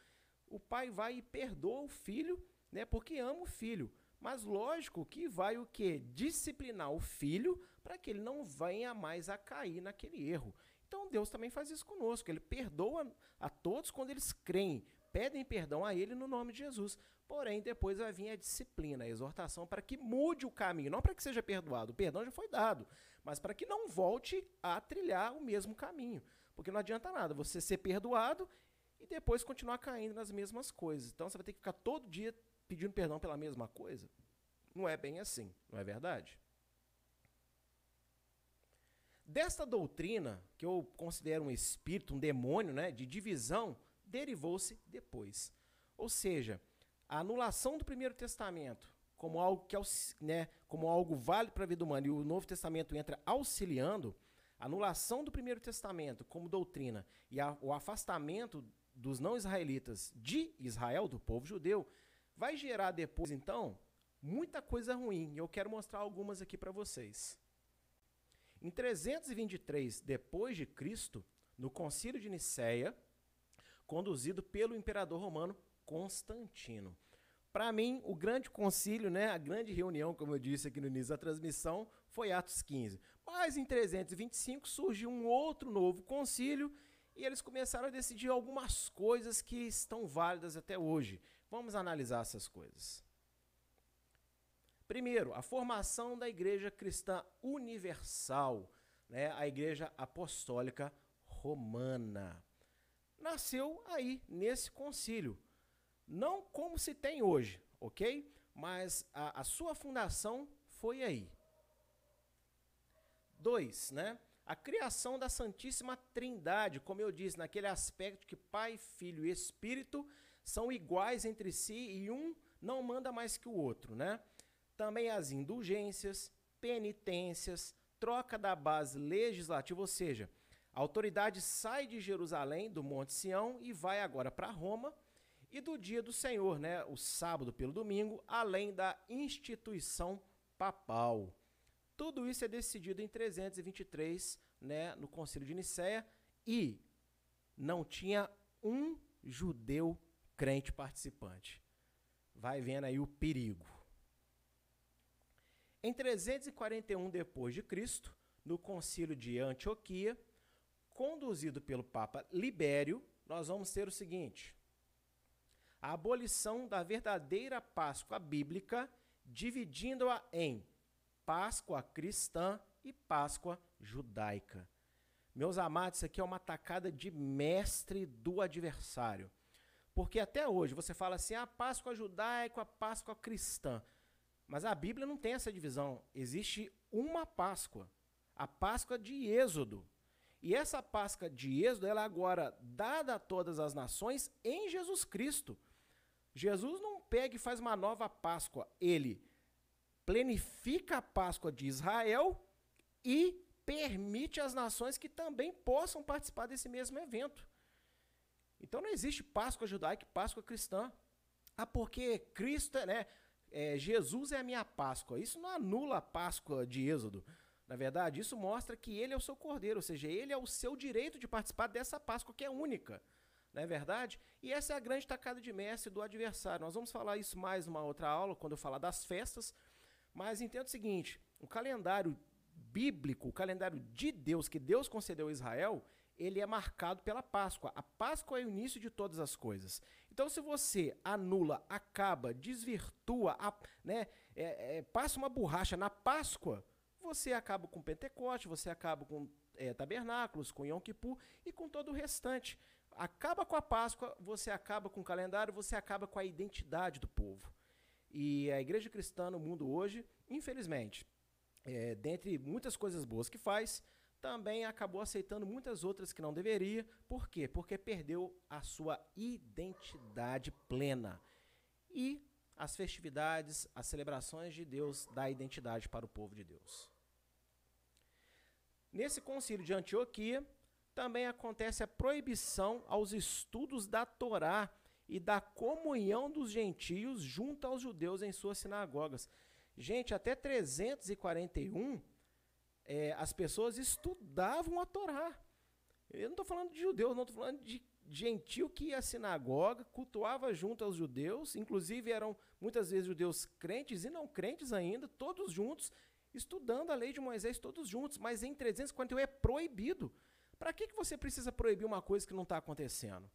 O pai vai e perdoa o filho, né, porque ama o filho. Mas lógico que vai o quê? Disciplinar o filho para que ele não venha mais a cair naquele erro. Então Deus também faz isso conosco. Ele perdoa a todos quando eles creem, pedem perdão a ele no nome de Jesus. Porém, depois vai vir a disciplina, a exortação para que mude o caminho. Não para que seja perdoado, o perdão já foi dado, mas para que não volte a trilhar o mesmo caminho. Porque não adianta nada você ser perdoado e depois continuar caindo nas mesmas coisas. Então, você vai ter que ficar todo dia pedindo perdão pela mesma coisa? Não é bem assim, não é verdade? Desta doutrina, que eu considero um espírito, um demônio, né, de divisão, derivou-se depois. Ou seja, a anulação do Primeiro Testamento como algo, que, né, como algo válido para a vida humana, e o Novo Testamento entra auxiliando, a anulação do Primeiro Testamento como doutrina e o afastamento dos não-israelitas de Israel, do povo judeu, vai gerar depois, então, muita coisa ruim. E eu quero mostrar algumas aqui para vocês. Em 323 d.C., no Concílio de Niceia, conduzido pelo imperador romano Constantino. Para mim, o grande concílio, né, a grande reunião, como eu disse aqui no início da transmissão, foi Atos 15. Mas em 325 surgiu um outro novo concílio, e eles começaram a decidir algumas coisas que estão válidas até hoje. Vamos analisar essas coisas. Primeiro, a formação da Igreja Cristã Universal, né, a Igreja Apostólica Romana. Nasceu aí, nesse concílio. Não como se tem hoje, ok? Mas a sua fundação foi aí. 2, né? A criação da Santíssima Trindade, como eu disse, naquele aspecto que Pai, Filho e Espírito são iguais entre si e um não manda mais que o outro, né? Também as indulgências, penitências, troca da base legislativa, ou seja, a autoridade sai de Jerusalém, do Monte Sião, e vai agora para Roma, e do dia do Senhor, né, o sábado pelo domingo, além da instituição papal. Tudo isso é decidido em 323, né, no Concílio de Niceia, e não tinha um judeu crente participante. Vai vendo aí o perigo. Em 341 d.C., no Concílio de Antioquia, conduzido pelo Papa Libério, nós vamos ter o seguinte: a abolição da verdadeira Páscoa bíblica, dividindo-a em Páscoa cristã e Páscoa judaica. Meus amados, isso aqui é uma tacada de mestre do adversário. Porque até hoje você fala assim, a Páscoa judaica, a Páscoa cristã. Mas a Bíblia não tem essa divisão. Existe uma Páscoa, a Páscoa de Êxodo. E essa Páscoa de Êxodo, ela é agora dada a todas as nações em Jesus Cristo. Jesus não pega e faz uma nova Páscoa. Ele plenifica a Páscoa de Israel e permite às nações que também possam participar desse mesmo evento. Então não existe Páscoa judaica e Páscoa cristã. Ah, porque Cristo, né? Jesus é a minha Páscoa. Isso não anula a Páscoa de Êxodo. Na verdade, isso mostra que ele é o seu cordeiro, ou seja, ele é o seu direito de participar dessa Páscoa que é única. Não é verdade? E essa é a grande tacada de mestre do adversário. Nós vamos falar isso mais numa outra aula, quando eu falar das festas. Mas entenda o seguinte, o calendário bíblico, o calendário de Deus, que Deus concedeu a Israel, ele é marcado pela Páscoa. A Páscoa é o início de todas as coisas. Então, se você anula, acaba, desvirtua, passa uma borracha na Páscoa, você acaba com Pentecoste, você acaba com Tabernáculos, com Yom Kippur e com todo o restante. Acaba com a Páscoa, você acaba com o calendário, você acaba com a identidade do povo. E a igreja cristã no mundo hoje, infelizmente, dentre muitas coisas boas que faz, também acabou aceitando muitas outras que não deveria. Por quê? Porque perdeu a sua identidade plena. E as festividades, as celebrações de Deus dá identidade para o povo de Deus. Nesse concílio de Antioquia, também acontece a proibição aos estudos da Torá e da comunhão dos gentios junto aos judeus em suas sinagogas. Gente, até 341, as pessoas estudavam a Torá. Eu não estou falando de judeus, não, estou falando de gentio que ia à sinagoga, cultuava junto aos judeus, inclusive eram muitas vezes judeus crentes e não crentes ainda, todos juntos, estudando a lei de Moisés, todos juntos, mas em 341 é proibido. Para que você precisa proibir uma coisa que não está acontecendo?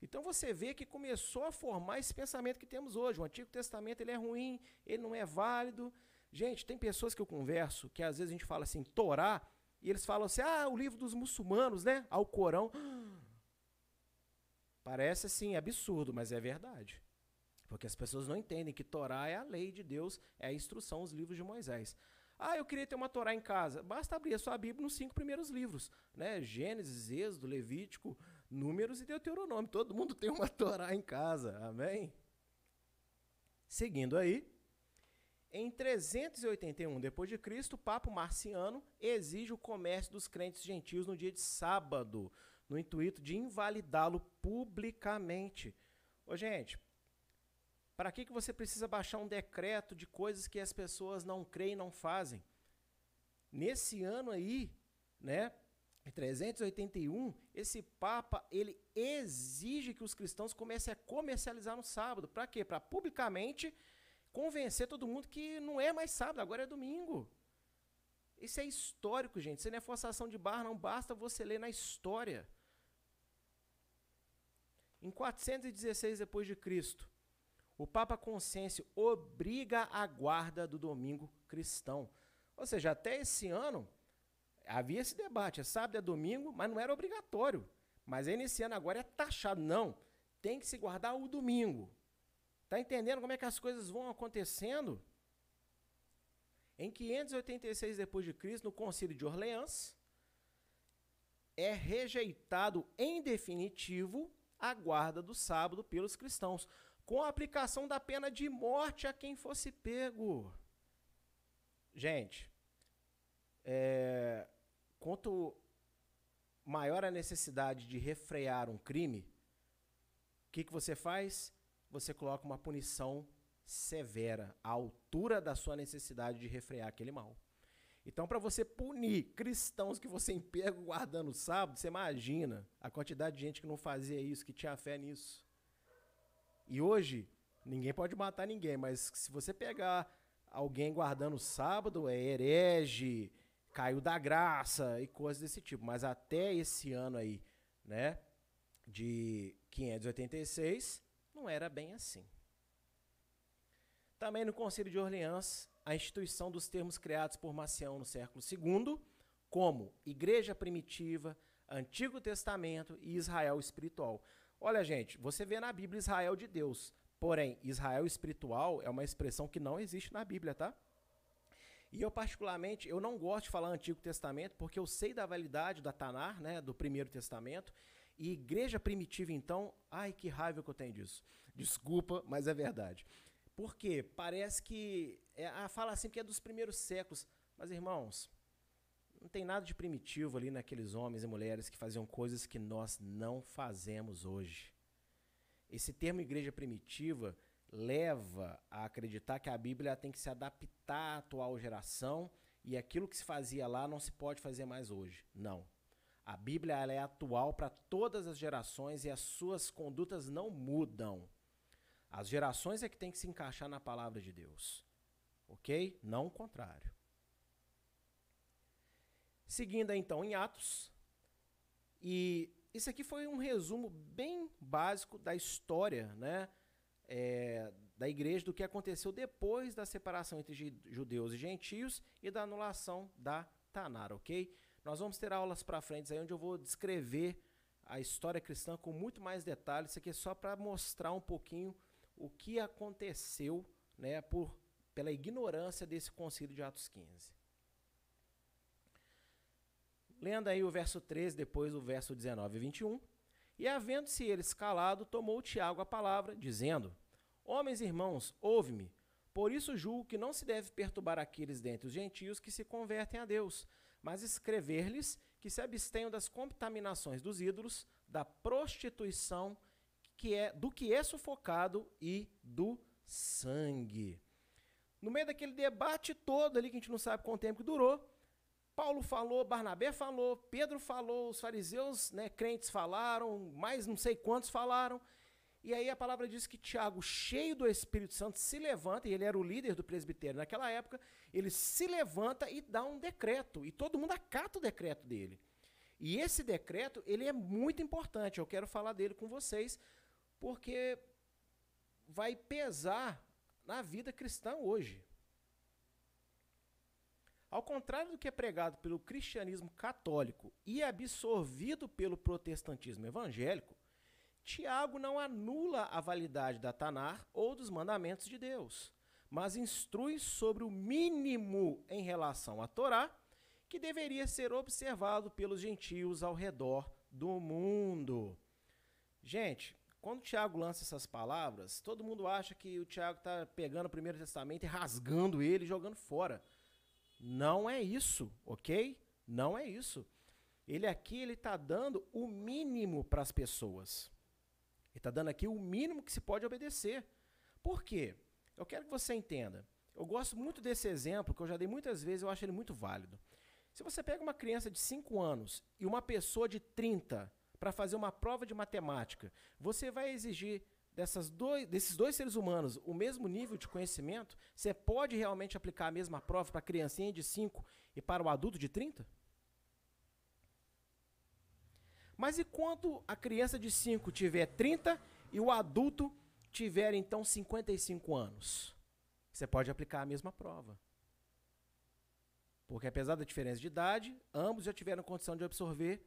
Então você vê que começou a formar esse pensamento que temos hoje. O Antigo Testamento ele é ruim, ele não é válido. Gente, tem pessoas que eu converso que às vezes a gente fala assim, Torá, e eles falam assim, ah, o livro dos muçulmanos, né? Ao Corão. Parece assim, absurdo, mas é verdade. Porque as pessoas não entendem que Torá é a lei de Deus, é a instrução, os livros de Moisés. Ah, eu queria ter uma Torá em casa. Basta abrir a sua Bíblia nos 5 primeiros livros, né? Gênesis, Êxodo, Levítico, Números e Deuteronômio. Todo mundo tem uma Torá em casa, amém? Seguindo aí, em 381 d.C., o Papa Marciano exige o comércio dos crentes gentios no dia de sábado, no intuito de invalidá-lo publicamente. Ô, gente, para que você precisa baixar um decreto de coisas que as pessoas não creem e não fazem? Nesse ano aí, né, em 381, esse Papa ele exige que os cristãos comecem a comercializar no sábado. Para quê? Para publicamente convencer todo mundo que não é mais sábado, agora é domingo. Isso é histórico, gente. Isso não é forçação de barra, não basta você ler na história. Em 416 d.C., o Papa Constâncio obriga a guarda do domingo cristão. Ou seja, até esse ano havia esse debate, é sábado, é domingo, mas não era obrigatório. Mas aí nesse ano agora é taxado, não, tem que se guardar o domingo. Está entendendo como é que as coisas vão acontecendo? Em 586 d.C., no Concílio de Orleans, é rejeitado em definitivo a guarda do sábado pelos cristãos, com a aplicação da pena de morte a quem fosse pego. Gente, quanto maior a necessidade de refrear um crime, o que você faz? Você coloca uma punição severa, à altura da sua necessidade de refrear aquele mal. Então, para você punir cristãos que você impega guardando o sábado, você imagina a quantidade de gente que não fazia isso, que tinha fé nisso. E hoje, ninguém pode matar ninguém, mas se você pegar alguém guardando o sábado, é herege, caiu da graça e coisas desse tipo. Mas até esse ano aí, né, de 586, não era bem assim. Também no Concílio de Orleans, a instituição dos termos criados por Marcião no século II como Igreja Primitiva, Antigo Testamento e Israel Espiritual. Olha, gente, você vê na Bíblia Israel de Deus, porém, Israel Espiritual é uma expressão que não existe na Bíblia, tá? E eu, particularmente, eu não gosto de falar Antigo Testamento, porque eu sei da validade da Tanakh, né, do Primeiro Testamento, e Igreja Primitiva, então, ai, que raiva que eu tenho disso. Desculpa, mas é verdade. Por quê? Parece que, fala assim que é dos primeiros séculos, mas, irmãos, não tem nada de primitivo ali naqueles homens e mulheres que faziam coisas que nós não fazemos hoje. Esse termo Igreja Primitiva leva a acreditar que a Bíblia tem que se adaptar à atual geração e aquilo que se fazia lá não se pode fazer mais hoje. Não. A Bíblia ela é atual para todas as gerações e as suas condutas não mudam. As gerações é que tem que se encaixar na palavra de Deus. Ok? Não o contrário. Seguindo então em Atos, e isso aqui foi um resumo bem básico da história, né? Da igreja, do que aconteceu depois da separação entre judeus e gentios e da anulação da Tanakh, ok? Nós vamos ter aulas para frente aí onde eu vou descrever a história cristã com muito mais detalhes. Isso aqui é só para mostrar um pouquinho o que aconteceu, né, pela ignorância desse concílio de Atos 15. Lendo aí o verso 13, depois o verso 19 e 21. E, havendo-se eles calado, tomou Tiago a palavra, dizendo: Homens e irmãos, ouve-me. Por isso julgo que não se deve perturbar aqueles dentre os gentios que se convertem a Deus, mas escrever-lhes que se abstenham das contaminações dos ídolos, da prostituição, do que é sufocado, e do sangue. No meio daquele debate todo ali, que a gente não sabe quanto tempo que durou, Paulo falou, Barnabé falou, Pedro falou, os fariseus, né, crentes falaram, mais não sei quantos falaram. E aí a palavra diz que Tiago, cheio do Espírito Santo, se levanta, e ele era o líder do presbitério naquela época, ele se levanta e dá um decreto, e todo mundo acata o decreto dele. E esse decreto, ele é muito importante, eu quero falar dele com vocês, porque vai pesar na vida cristã hoje. Ao contrário do que é pregado pelo cristianismo católico e absorvido pelo protestantismo evangélico, Tiago não anula a validade da Tanakh ou dos mandamentos de Deus, mas instrui sobre o mínimo em relação à Torá, que deveria ser observado pelos gentios ao redor do mundo. Gente, quando o Tiago lança essas palavras, todo mundo acha que o Tiago está pegando o Primeiro Testamento e rasgando ele e jogando fora. Não é isso, ok? Não é isso. Ele aqui está dando o mínimo para as pessoas. Ele está dando aqui o mínimo que se pode obedecer. Por quê? Eu quero que você entenda. Eu gosto muito desse exemplo, que eu já dei muitas vezes, eu acho ele muito válido. Se você pega uma criança de 5 anos e uma pessoa de 30 para fazer uma prova de matemática, você vai exigir desses dois seres humanos o mesmo nível de conhecimento? Você pode realmente aplicar a mesma prova para a criancinha de 5 e para o adulto de 30? Mas e quando a criança de 5 tiver 30 e o adulto tiver, então, 55 anos? Você pode aplicar a mesma prova. Porque, apesar da diferença de idade, ambos já tiveram condição de absorver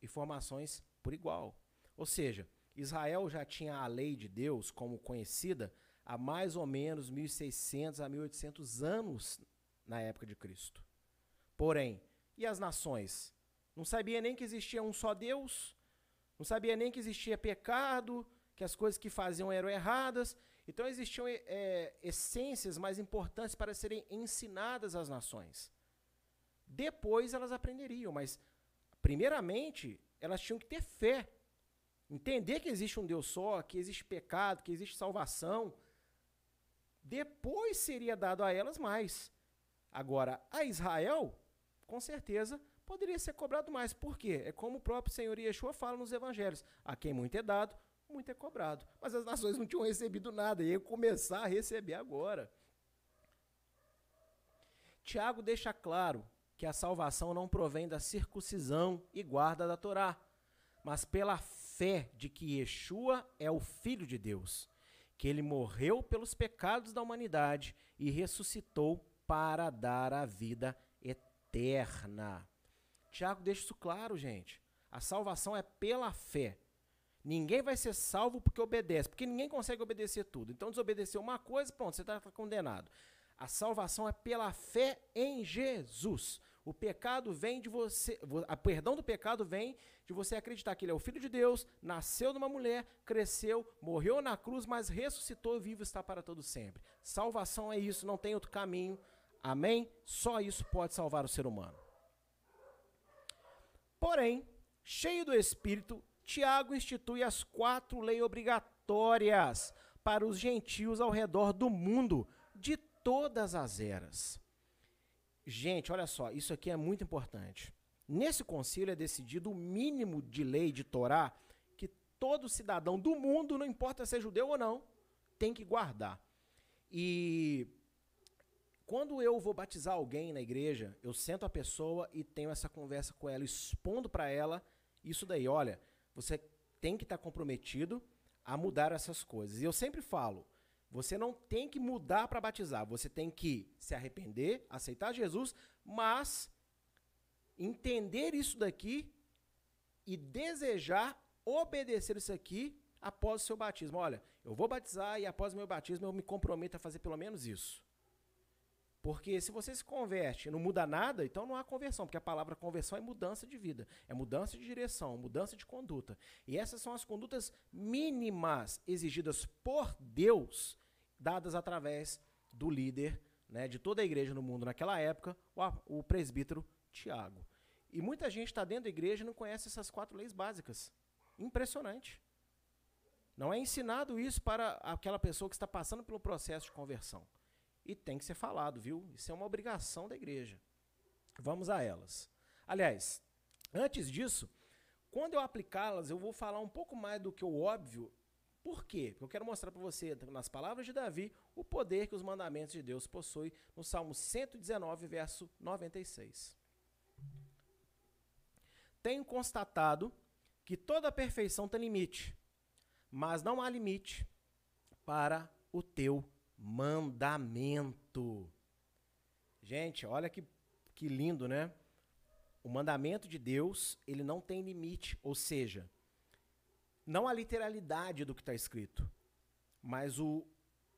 informações por igual. Ou seja, Israel já tinha a lei de Deus como conhecida há mais ou menos 1.600 a 1.800 anos na época de Cristo. Porém, e as nações? Não sabia nem que existia um só Deus, não sabia nem que existia pecado, que as coisas que faziam eram erradas. Então existiam essências mais importantes para serem ensinadas às nações. Depois elas aprenderiam, mas primeiramente elas tinham que ter fé. Entender que existe um Deus só, que existe pecado, que existe salvação, depois seria dado a elas mais. Agora, a Israel, com certeza, poderia ser cobrado mais. Por quê? É como o próprio Senhor Yeshua fala nos evangelhos: a quem muito é dado, muito é cobrado. Mas as nações não tinham recebido nada, e iam começar a receber agora. Tiago deixa claro que a salvação não provém da circuncisão e guarda da Torá, mas pela fé de que Yeshua é o Filho de Deus, que ele morreu pelos pecados da humanidade e ressuscitou para dar a vida eterna. Tiago deixa isso claro, gente. A salvação é pela fé. Ninguém vai ser salvo porque obedece, porque ninguém consegue obedecer tudo. Então, desobedecer uma coisa, pronto, você está condenado. A salvação é pela fé em Jesus. O pecado vem de você, o perdão do pecado vem de você acreditar que ele é o Filho de Deus, nasceu de uma mulher, cresceu, morreu na cruz, mas ressuscitou, vivo está para todo sempre. Salvação é isso, não tem outro caminho. Amém? Só isso pode salvar o ser humano. Porém, cheio do Espírito, Tiago institui as 4 leis obrigatórias para os gentios ao redor do mundo, de todas as eras. Gente, olha só, isso aqui é muito importante. Nesse concílio é decidido o mínimo de lei de Torá que todo cidadão do mundo, não importa se é judeu ou não, tem que guardar. E quando eu vou batizar alguém na igreja, eu sento a pessoa e tenho essa conversa com ela, expondo para ela isso daí. Olha, você tem que estar comprometido a mudar essas coisas. E eu sempre falo, você não tem que mudar para batizar, você tem que se arrepender, aceitar Jesus, mas entender isso daqui e desejar obedecer isso aqui após o seu batismo. Olha, eu vou batizar e após o meu batismo eu me comprometo a fazer pelo menos isso. Porque se você se converte e não muda nada, então não há conversão, porque a palavra conversão é mudança de vida, é mudança de direção, mudança de conduta. E essas são as condutas mínimas exigidas por Deus, dadas através do líder, né, de toda a igreja no mundo naquela época, o presbítero Tiago. E muita gente está dentro da igreja e não conhece essas 4 leis básicas. Impressionante. Não é ensinado isso para aquela pessoa que está passando pelo processo de conversão. E tem que ser falado, viu? Isso é uma obrigação da igreja. Vamos a elas. Aliás, antes disso, quando eu aplicá-las, eu vou falar um pouco mais do que o óbvio. Por quê? Porque eu quero mostrar para você, nas palavras de Davi, o poder que os mandamentos de Deus possuem no Salmo 119, verso 96. Tenho constatado que toda perfeição tem limite, mas não há limite para o teu mandamento. Gente, olha que lindo, né? O mandamento de Deus, ele não tem limite, ou seja, não a literalidade do que está escrito, mas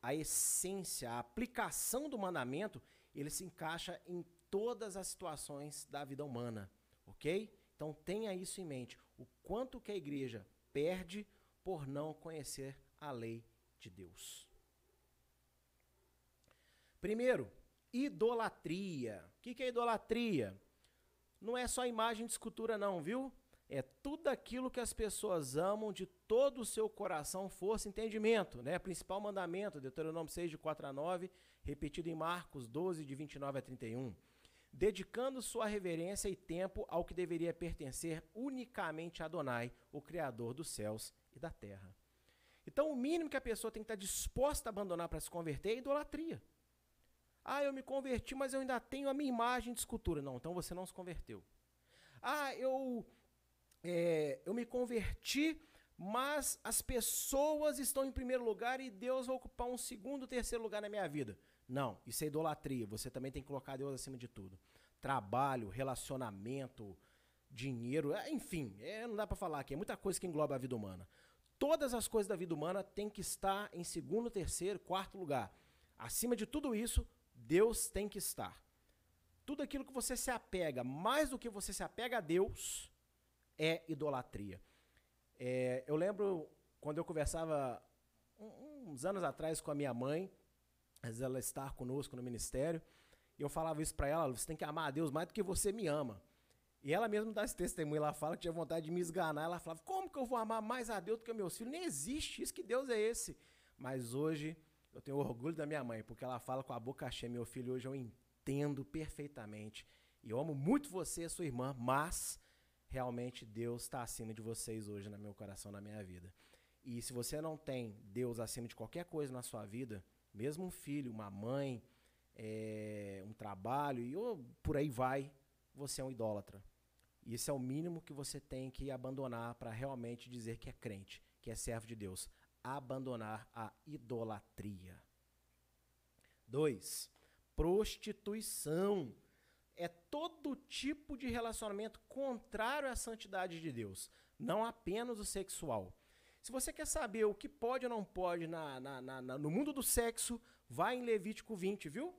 a essência, a aplicação do mandamento, ele se encaixa em todas as situações da vida humana, ok? Então tenha isso em mente, o quanto que a igreja perde por não conhecer a lei de Deus. Primeiro, idolatria. O que é idolatria? Não é só imagem de escultura não, viu? É tudo aquilo que as pessoas amam de todo o seu coração, força e entendimento, né? Principal mandamento, Deuteronômio 6, de 4 a 9, repetido em Marcos 12, de 29 a 31. Dedicando sua reverência e tempo ao que deveria pertencer unicamente a Adonai, o Criador dos céus e da terra. Então, o mínimo que a pessoa tem que estar disposta a abandonar para se converter é idolatria. Ah, eu me converti, mas eu ainda tenho a minha imagem de escultura. Não, então você não se converteu. Ah, eu me converti, mas as pessoas estão em primeiro lugar e Deus vai ocupar um segundo, terceiro lugar na minha vida. Não, isso é idolatria. Você também tem que colocar Deus acima de tudo. Trabalho, relacionamento, dinheiro, enfim, não dá para falar aqui. É muita coisa que engloba a vida humana. Todas as coisas da vida humana têm que estar em segundo, terceiro, quarto lugar. Acima de tudo isso, Deus tem que estar. Tudo aquilo que você se apega, mais do que você se apega a Deus, é idolatria. Eu lembro quando eu conversava uns anos atrás com a minha mãe, às vezes ela está conosco no ministério, e eu falava isso para ela, você tem que amar a Deus mais do que você me ama. E ela mesma dá esse testemunho, ela fala que tinha vontade de me esganar, ela falava, como que eu vou amar mais a Deus do que meus filhos? Nem existe isso, que Deus é esse? Mas hoje eu tenho orgulho da minha mãe, porque ela fala com a boca cheia, meu filho, hoje eu entendo perfeitamente. E eu amo muito você e sua irmã, mas realmente Deus está acima de vocês hoje no meu coração, na minha vida. E se você não tem Deus acima de qualquer coisa na sua vida, mesmo um filho, uma mãe, um trabalho, e por aí vai, você é um idólatra. E isso é o mínimo que você tem que abandonar para realmente dizer que é crente, que é servo de Deus. Abandonar a idolatria. 2. Prostituição. é todo tipo de relacionamento contrário à santidade de Deus, não apenas o sexual. Se você quer saber o que pode ou não pode no mundo do sexo, vai em Levítico 20, viu?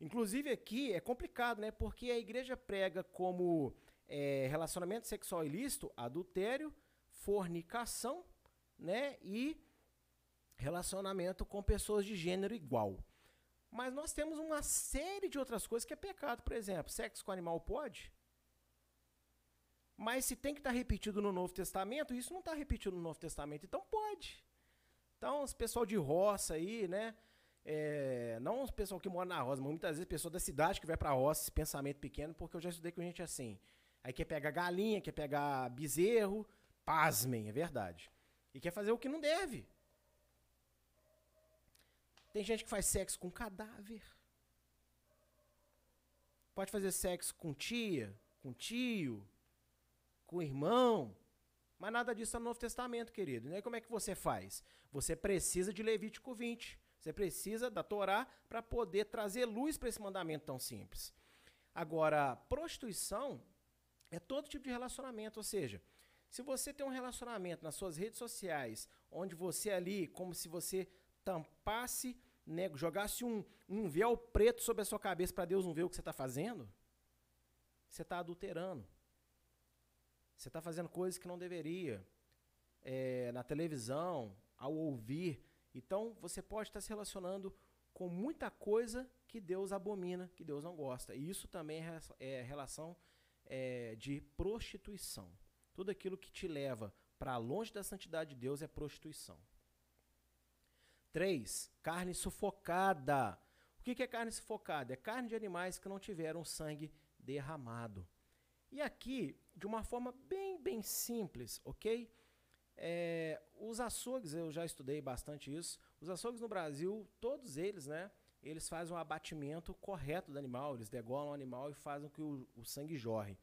Inclusive aqui é complicado, né? Porque a igreja prega como relacionamento sexual ilícito, adultério, fornicação, né? E relacionamento com pessoas de gênero igual. Mas nós temos uma série de outras coisas que é pecado, por exemplo, sexo com animal pode? Mas se tem que estar repetido no Novo Testamento, isso não está repetido no Novo Testamento, então pode. Então, os pessoal de roça aí, né? Não os pessoal que mora na roça, mas muitas vezes pessoal da cidade que vai para a roça, esse pensamento pequeno, porque eu já estudei com gente assim. Aí quer pegar galinha, quer pegar bezerro, pasmem, é verdade. E quer fazer o que não deve. Tem gente que faz sexo com cadáver. Pode fazer sexo com tia, com tio, com irmão. Mas nada disso está no Novo Testamento, querido. E aí como é que você faz? Você precisa de Levítico 20. Você precisa da Torá para poder trazer luz para esse mandamento tão simples. Agora, prostituição é todo tipo de relacionamento, ou seja, se você tem um relacionamento nas suas redes sociais, onde você ali, como se você tampasse, né, jogasse um véu preto sobre a sua cabeça para Deus não ver o que você está fazendo, você está adulterando. Você está fazendo coisas que não deveria, na televisão, ao ouvir. Então, você pode estar se relacionando com muita coisa que Deus abomina, que Deus não gosta. E isso também é relação de prostituição. Tudo aquilo que te leva para longe da santidade de Deus é prostituição. 3. Carne sufocada. O que é carne sufocada? É carne de animais que não tiveram sangue derramado. E aqui, de uma forma bem simples, ok? Os açougues, eu já estudei bastante isso, os açougues no Brasil, todos eles, né? Eles fazem um abatimento correto do animal, eles degolam o animal e fazem com que o sangue jorre.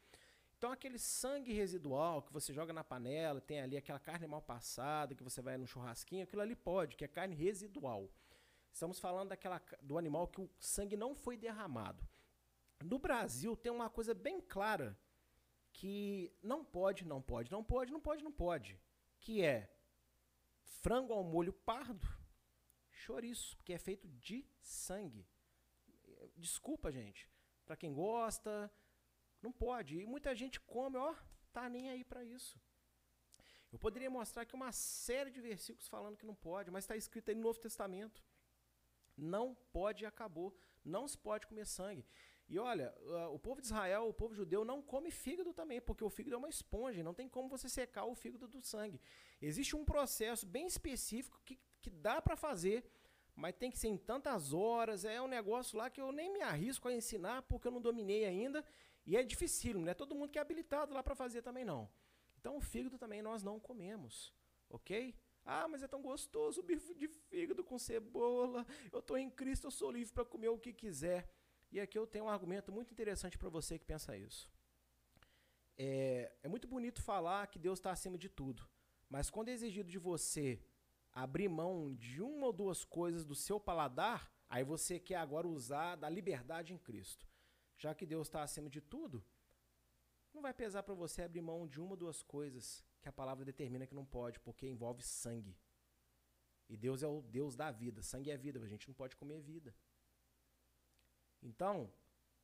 Então, aquele sangue residual que você joga na panela, tem ali aquela carne mal passada, que você vai no churrasquinho, aquilo ali pode, que é carne residual. Estamos falando do animal que o sangue não foi derramado. No Brasil, tem uma coisa bem clara que não pode, que é frango ao molho pardo, chouriço, porque é feito de sangue. Desculpa, gente, para quem gosta... Não pode. E muita gente come, tá nem aí para isso. Eu poderia mostrar aqui uma série de versículos falando que não pode, mas está escrito aí no Novo Testamento. Não pode e acabou. Não se pode comer sangue. E olha, o povo de Israel, o povo judeu, não come fígado também, porque o fígado é uma esponja, não tem como você secar o fígado do sangue. Existe um processo bem específico que dá para fazer, mas tem que ser em tantas horas, é um negócio lá que eu nem me arrisco a ensinar, porque eu não dominei ainda. E é dificílimo, não é todo mundo que é habilitado lá para fazer também, não. Então, o fígado também nós não comemos, ok? Ah, mas é tão gostoso o bife de fígado com cebola, eu estou em Cristo, eu sou livre para comer o que quiser. E aqui eu tenho um argumento muito interessante para você que pensa isso. É muito bonito falar que Deus está acima de tudo, mas quando é exigido de você abrir mão de uma ou duas coisas do seu paladar, aí você quer agora usar da liberdade em Cristo. Já que Deus está acima de tudo, não vai pesar para você abrir mão de uma ou duas coisas que a palavra determina que não pode, porque envolve sangue. E Deus é o Deus da vida. Sangue é vida, mas a gente não pode comer vida. Então,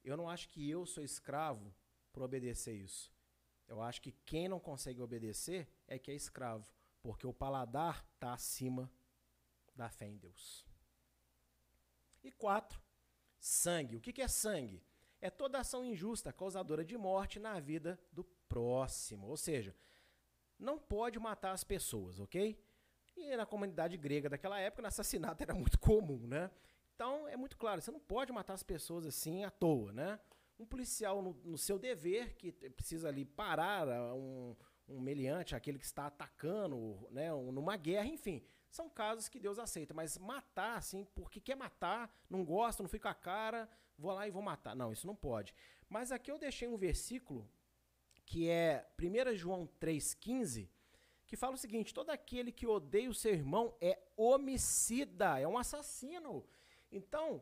eu não acho que eu sou escravo por obedecer isso. Eu acho que quem não consegue obedecer é que é escravo, porque o paladar está acima da fé em Deus. E 4, sangue. O que é sangue? É toda ação injusta causadora de morte na vida do próximo. Ou seja, não pode matar as pessoas, ok? E na comunidade grega daquela época, o assassinato era muito comum, né? Então, é muito claro, você não pode matar as pessoas assim à toa, né? Um policial, no seu dever, que precisa ali parar um meliante, aquele que está atacando, né, numa guerra, enfim... São casos que Deus aceita, mas matar, assim, porque quer matar, não gosta, não fica com a cara, vou lá e vou matar. Não, isso não pode. Mas aqui eu deixei um versículo, que é 1 João 3,15, que fala o seguinte, todo aquele que odeia o seu irmão é homicida, é um assassino. Então,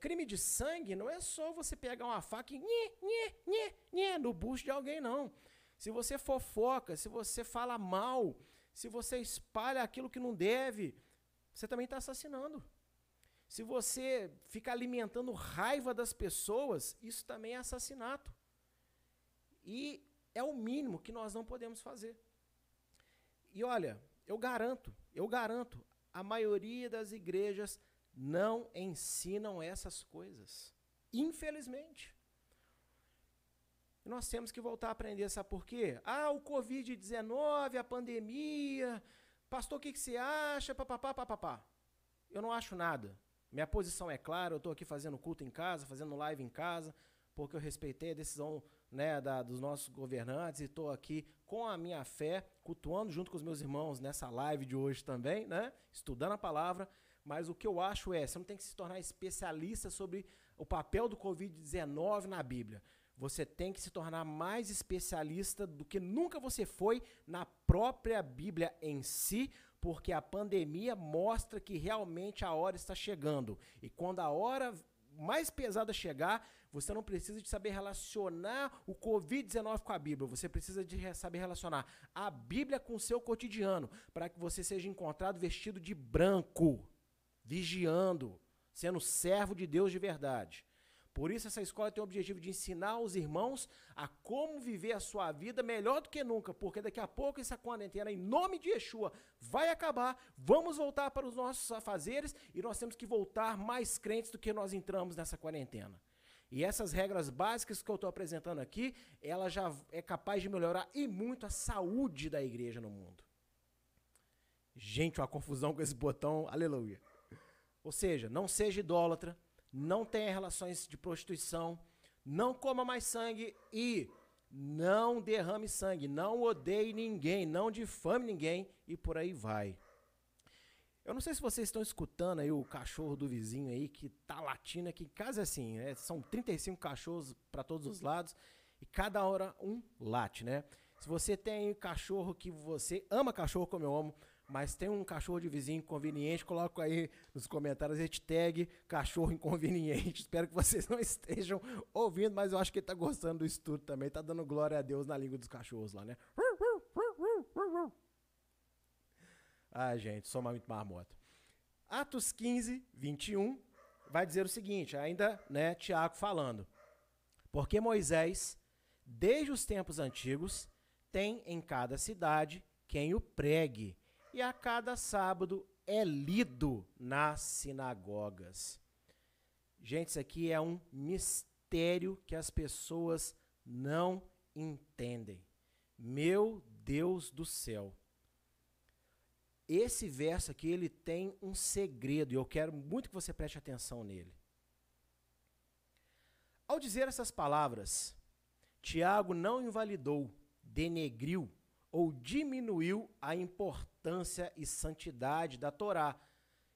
crime de sangue não é só você pegar uma faca e no bucho de alguém, não. Se você fofoca, se você fala mal, se você espalha aquilo que não deve, você também está assassinando. Se você fica alimentando raiva das pessoas, isso também é assassinato. E é o mínimo que nós não podemos fazer. E olha, eu garanto, a maioria das igrejas não ensinam essas coisas. Infelizmente. E nós temos que voltar a aprender, sabe por quê? Ah, o Covid-19, a pandemia, pastor, o que você acha? Papapá, papapá. Eu não acho nada. Minha posição é clara, eu estou aqui fazendo culto em casa, fazendo live em casa, porque eu respeitei a decisão, né, dos nossos governantes, e estou aqui com a minha fé, cultuando junto com os meus irmãos nessa live de hoje também, né, estudando a palavra. Mas o que eu acho é, você não tem que se tornar especialista sobre o papel do Covid-19 na Bíblia. Você tem que se tornar mais especialista do que nunca você foi na própria Bíblia em si, porque a pandemia mostra que realmente a hora está chegando. E quando a hora mais pesada chegar, você não precisa de saber relacionar o Covid-19 com a Bíblia, você precisa de saber relacionar a Bíblia com o seu cotidiano, para que você seja encontrado vestido de branco, vigiando, sendo servo de Deus de verdade. Por isso, essa escola tem o objetivo de ensinar os irmãos a como viver a sua vida melhor do que nunca, porque daqui a pouco essa quarentena, em nome de Yeshua, vai acabar, vamos voltar para os nossos afazeres e nós temos que voltar mais crentes do que nós entramos nessa quarentena. E essas regras básicas que eu estou apresentando aqui, ela já é capaz de melhorar e muito a saúde da igreja no mundo. Gente, uma confusão com esse botão, aleluia. Ou seja, não seja idólatra, não tenha relações de prostituição, não coma mais sangue e não derrame sangue, não odeie ninguém, não difame ninguém e por aí vai. Eu não sei se vocês estão escutando aí o cachorro do vizinho aí que tá latindo aqui, em casa é assim, né? São 35 cachorros para todos os lados e cada hora um late, né? Se você tem cachorro que você ama cachorro como eu amo, mas tem um cachorro de vizinho inconveniente, coloca aí nos comentários, hashtag cachorro inconveniente. Espero que vocês não estejam ouvindo, mas eu acho que ele tá gostando do estudo também, tá dando glória a Deus na língua dos cachorros lá, né? Ah, gente, sou muito marmota. Atos 15, 21, vai dizer o seguinte, ainda, né, Tiago falando. Porque Moisés, desde os tempos antigos, tem em cada cidade quem o pregue, e a cada sábado é lido nas sinagogas. Gente, isso aqui é um mistério que as pessoas não entendem. Meu Deus do céu. Esse verso aqui, ele tem um segredo, e eu quero muito que você preste atenção nele. Ao dizer essas palavras, Tiago não invalidou, denegriu ou diminuiu a importância e santidade da Torá.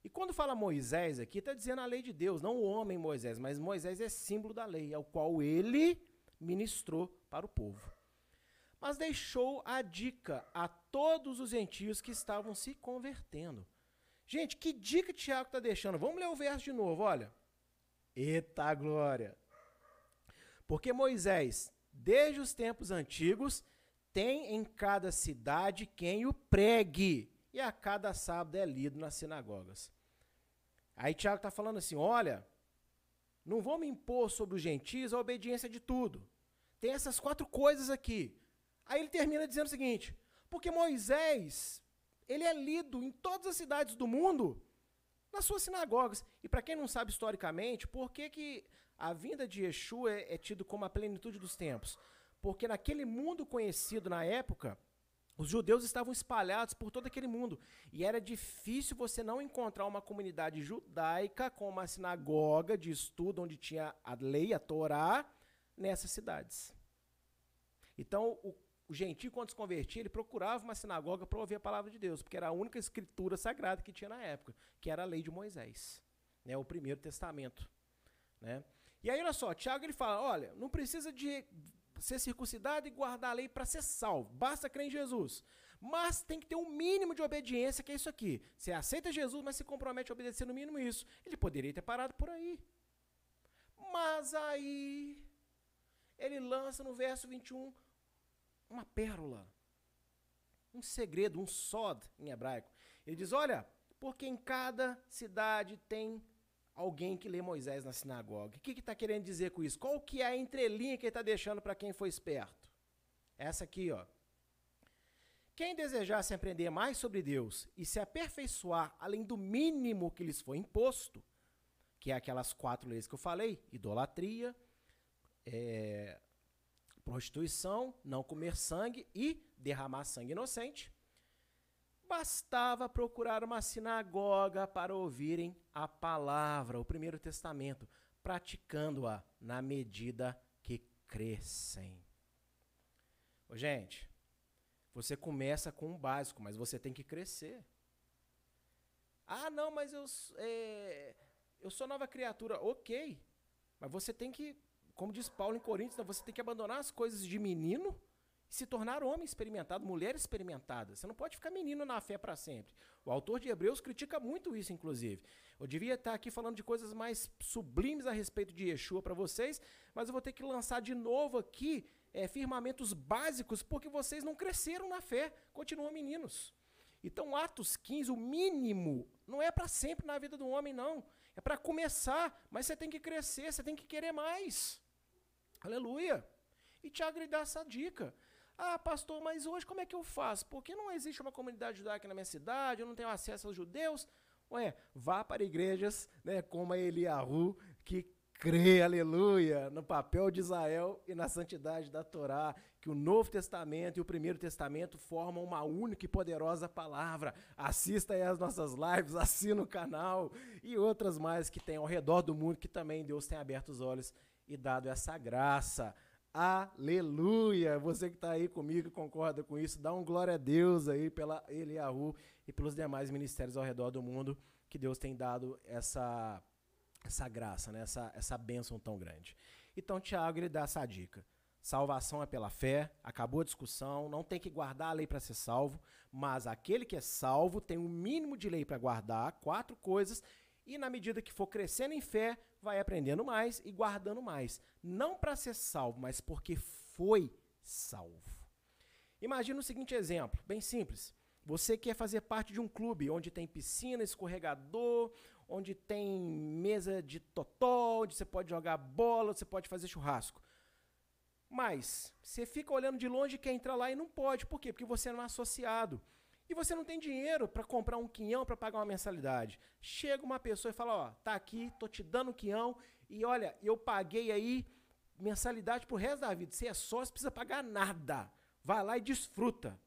E quando fala Moisés aqui, está dizendo a lei de Deus, não o homem Moisés, mas Moisés é símbolo da lei, ao qual ele ministrou para o povo. Mas deixou a dica a todos os gentios que estavam se convertendo. Gente, que dica Tiago está deixando? Vamos ler o verso de novo, olha. Eita glória! Porque Moisés, desde os tempos antigos, tem em cada cidade quem o pregue, e a cada sábado é lido nas sinagogas. Aí Tiago está falando assim, olha, não vou me impor sobre os gentios a obediência de tudo. Tem essas quatro coisas aqui. Aí ele termina dizendo o seguinte, porque Moisés, ele é lido em todas as cidades do mundo, nas suas sinagogas. E para quem não sabe historicamente, por que que a vinda de Yeshua é tido como a plenitude dos tempos? Porque naquele mundo conhecido na época, os judeus estavam espalhados por todo aquele mundo. E era difícil você não encontrar uma comunidade judaica com uma sinagoga de estudo, onde tinha a lei, a Torá, nessas cidades. Então, o gentio, quando se convertia, ele procurava uma sinagoga para ouvir a palavra de Deus, porque era a única escritura sagrada que tinha na época, que era a lei de Moisés, né, o primeiro testamento. Né? E aí, olha só, Tiago ele fala, olha, não precisa de ser circuncidado e guardar a lei para ser salvo, basta crer em Jesus. Mas tem que ter um mínimo de obediência, que é isso aqui. Você aceita Jesus, mas se compromete a obedecer no mínimo isso. Ele poderia ter parado por aí. Mas aí ele lança no verso 21 uma pérola, um segredo, um sod em hebraico. Ele diz, olha, porque em cada cidade tem alguém que lê Moisés na sinagoga. O que está querendo dizer com isso? Qual que é a entrelinha que ele está deixando para quem foi esperto? Essa aqui, ó. Quem desejasse aprender mais sobre Deus e se aperfeiçoar além do mínimo que lhes foi imposto, que é aquelas 4 leis que eu falei, idolatria, prostituição, não comer sangue e derramar sangue inocente, bastava procurar uma sinagoga para ouvirem a palavra, o Primeiro Testamento, praticando-a na medida que crescem. Ô, gente, você começa com o básico, mas você tem que crescer. Ah, não, mas eu sou nova criatura. Ok, mas você tem que, como diz Paulo em Coríntios, você tem que abandonar as coisas de menino e se tornar homem experimentado, mulher experimentada. Você não pode ficar menino na fé para sempre. O autor de Hebreus critica muito isso, inclusive. Eu devia estar aqui falando de coisas mais sublimes a respeito de Yeshua para vocês, mas eu vou ter que lançar de novo aqui firmamentos básicos, porque vocês não cresceram na fé, continuam meninos. Então, Atos 15, o mínimo, não é para sempre na vida do homem, não. É para começar, mas você tem que crescer, você tem que querer mais. Aleluia! E Tiago lhe dá essa dica. Ah, pastor, mas hoje como é que eu faço? Porque não existe uma comunidade judaica na minha cidade, eu não tenho acesso aos judeus. Ué, vá para igrejas, né, como a Eliahu, que crê, aleluia, no papel de Israel e na santidade da Torá, que o Novo Testamento e o Primeiro Testamento formam uma única e poderosa palavra. Assista aí às nossas lives, assina o canal e outras mais que tem ao redor do mundo, que também Deus tem aberto os olhos e dado essa graça. Aleluia! Você que está aí comigo e concorda com isso, dá um glória a Deus aí pela Eliahu e pelos demais ministérios ao redor do mundo, que Deus tem dado essa graça, né? essa bênção tão grande. Então, Tiago, ele dá essa dica. Salvação é pela fé, acabou a discussão, não tem que guardar a lei para ser salvo, mas aquele que é salvo tem um mínimo de lei para guardar, 4 coisas, e na medida que for crescendo em fé, vai aprendendo mais e guardando mais. Não para ser salvo, mas porque foi salvo. Imagina o seguinte exemplo, bem simples. Você quer fazer parte de um clube onde tem piscina, escorregador, onde tem mesa de totó, onde você pode jogar bola, você pode fazer churrasco. Mas você fica olhando de longe e quer entrar lá e não pode. Por quê? Porque você não é associado. E você não tem dinheiro para comprar um quinhão para pagar uma mensalidade. Chega uma pessoa e fala, ó, tá aqui, tô te dando um quinhão, e olha, eu paguei aí mensalidade pro resto da vida. Você é sócio, precisa pagar nada. Vai lá e desfruta.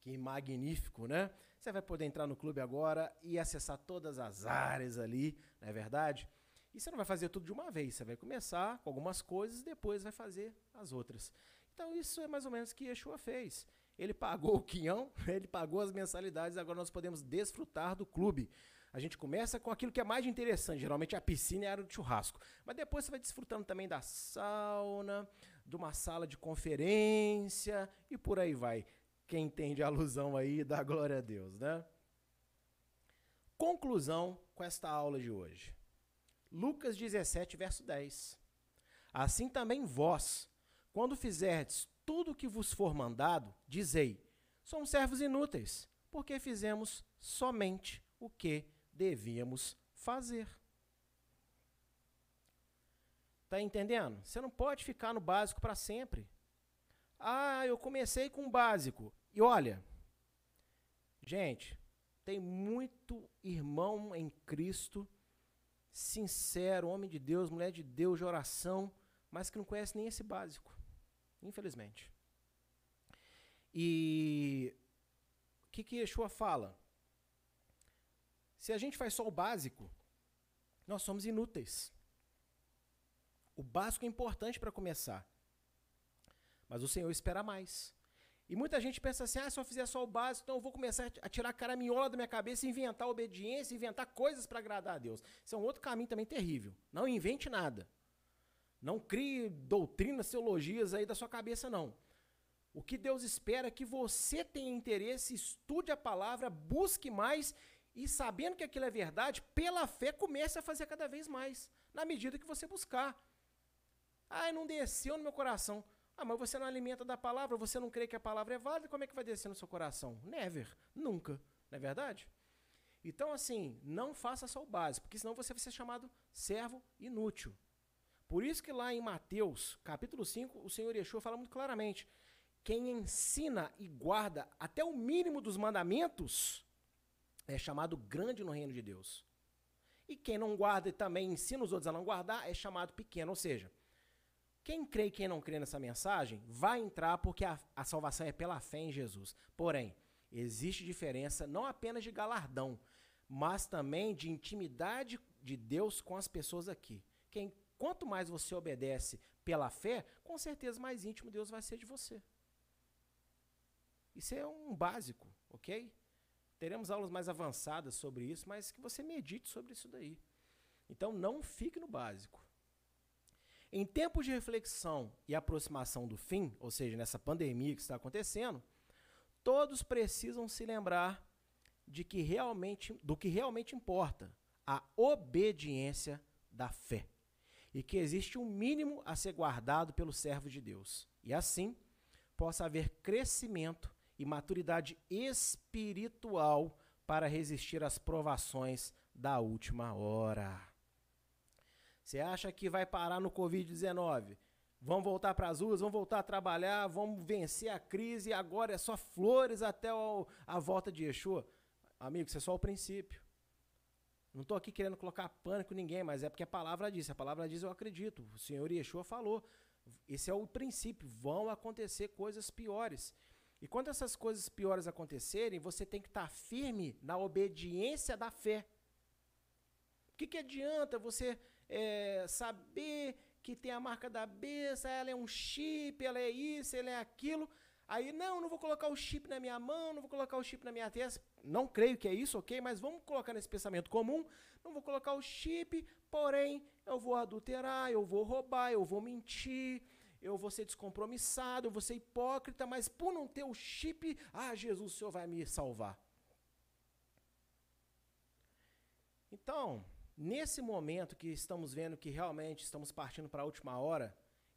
Que magnífico, né? Você vai poder entrar no clube agora e acessar todas as áreas ali, não é verdade? E você não vai fazer tudo de uma vez, você vai começar com algumas coisas e depois vai fazer as outras. Então isso é mais ou menos o que Yeshua fez. Ele pagou o quinhão, ele pagou as mensalidades, agora nós podemos desfrutar do clube. A gente começa com aquilo que é mais interessante, geralmente a piscina e a área do churrasco. Mas depois você vai desfrutando também da sauna, de uma sala de conferência e por aí vai. Quem entende a alusão aí, dá glória a Deus, né? Conclusão com esta aula de hoje. Lucas 17, verso 10. Assim também vós, quando fizerdes tudo o que vos for mandado, dizei, somos servos inúteis, porque fizemos somente o que devíamos fazer. Tá entendendo? Você não pode ficar no básico para sempre. Ah, eu comecei com o básico. E olha, gente, tem muito irmão em Cristo, sincero, homem de Deus, mulher de Deus, de oração, mas que não conhece nem esse básico. Infelizmente. E o que Yeshua fala? Se a gente faz só o básico, nós somos inúteis. O básico é importante para começar, mas o Senhor espera mais. E muita gente pensa assim, ah, se eu fizer só o básico, então eu vou começar a tirar a caraminhola da minha cabeça, inventar obediência, inventar coisas para agradar a Deus. Isso é um outro caminho também terrível. Não invente nada. Não crie doutrinas, teologias aí da sua cabeça, não. O que Deus espera é que você tenha interesse, estude a palavra, busque mais e, sabendo que aquilo é verdade, pela fé comece a fazer cada vez mais. na medida que você buscar. Ah, não desceu no meu coração. Ah, mas você não alimenta da palavra, você não crê que a palavra é válida, como é que vai descer no seu coração? Never, nunca, não é verdade? Então, assim, não faça só o básico, porque senão você vai ser chamado servo inútil. Por isso que lá em Mateus, capítulo 5, o Senhor Yeshua fala muito claramente, quem ensina e guarda até o mínimo dos mandamentos é chamado grande no reino de Deus. E quem não guarda e também ensina os outros a não guardar é chamado pequeno, ou seja, quem crê e quem não crê nessa mensagem vai entrar porque a salvação é pela fé em Jesus. Porém, existe diferença não apenas de galardão, mas também de intimidade de Deus com as pessoas aqui. Quanto mais você obedece pela fé, com certeza mais íntimo Deus vai ser de você. Isso é um básico, ok? Teremos aulas mais avançadas sobre isso, mas que você medite sobre isso daí. Então não fique no básico. Em tempos de reflexão e aproximação do fim, ou seja, nessa pandemia que está acontecendo, todos precisam se lembrar do que realmente importa, a obediência da fé, e que existe um mínimo a ser guardado pelo servo de Deus, e assim possa haver crescimento e maturidade espiritual para resistir às provações da última hora. Você acha que vai parar no Covid-19? Vamos voltar para as ruas, vamos voltar a trabalhar, vamos vencer a crise, agora é só flores até a volta de Yeshua. Amigo, isso é só o princípio. Não estou aqui querendo colocar pânico em ninguém, mas é porque a palavra diz eu acredito. O Senhor Yeshua falou, esse é o princípio, vão acontecer coisas piores. E quando essas coisas piores acontecerem, você tem que estar firme na obediência da fé. O que adianta você... saber que tem a marca da besta, ela é um chip, ela é isso, ela é aquilo. Aí, não vou colocar o chip na minha mão, não vou colocar o chip na minha testa. Não creio que é isso, ok? Mas vamos colocar nesse pensamento comum. Não vou colocar o chip, porém, eu vou adulterar, eu vou roubar, eu vou mentir, eu vou ser descompromissado, eu vou ser hipócrita, mas por não ter o chip, ah, Jesus, o Senhor vai me salvar. Então... nesse momento que estamos vendo que realmente estamos partindo para a última hora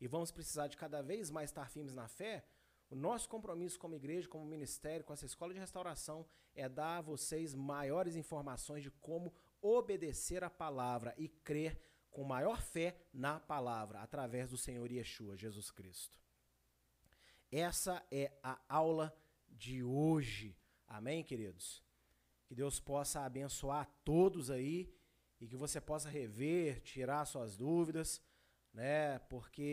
e vamos precisar de cada vez mais estar firmes na fé, o nosso compromisso como igreja, como ministério, com essa escola de restauração é dar a vocês maiores informações de como obedecer a palavra e crer com maior fé na palavra, através do Senhor Yeshua, Jesus Cristo. Essa é a aula de hoje. Amém, queridos? Que Deus possa abençoar a todos aí, e que você possa rever, tirar suas dúvidas, né? Porque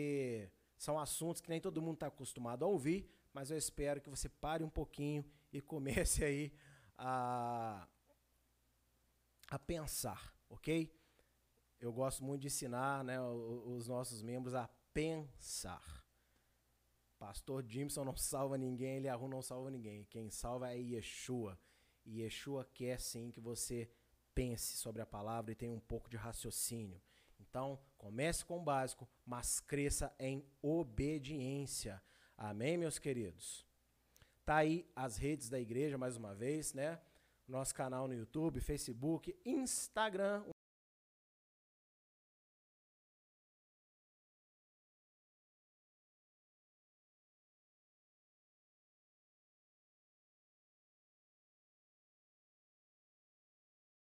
são assuntos que nem todo mundo está acostumado a ouvir, mas eu espero que você pare um pouquinho e comece aí a pensar, ok? Eu gosto muito de ensinar, né, os nossos membros a pensar. Pastor Jimson não salva ninguém, Eliahu não salva ninguém. Quem salva é Yeshua. E Yeshua quer sim que você pense sobre a palavra e tenha um pouco de raciocínio. Então, comece com o básico, mas cresça em obediência. Amém, meus queridos? Tá aí as redes da igreja, mais uma vez, né? Nosso canal no YouTube, Facebook, Instagram.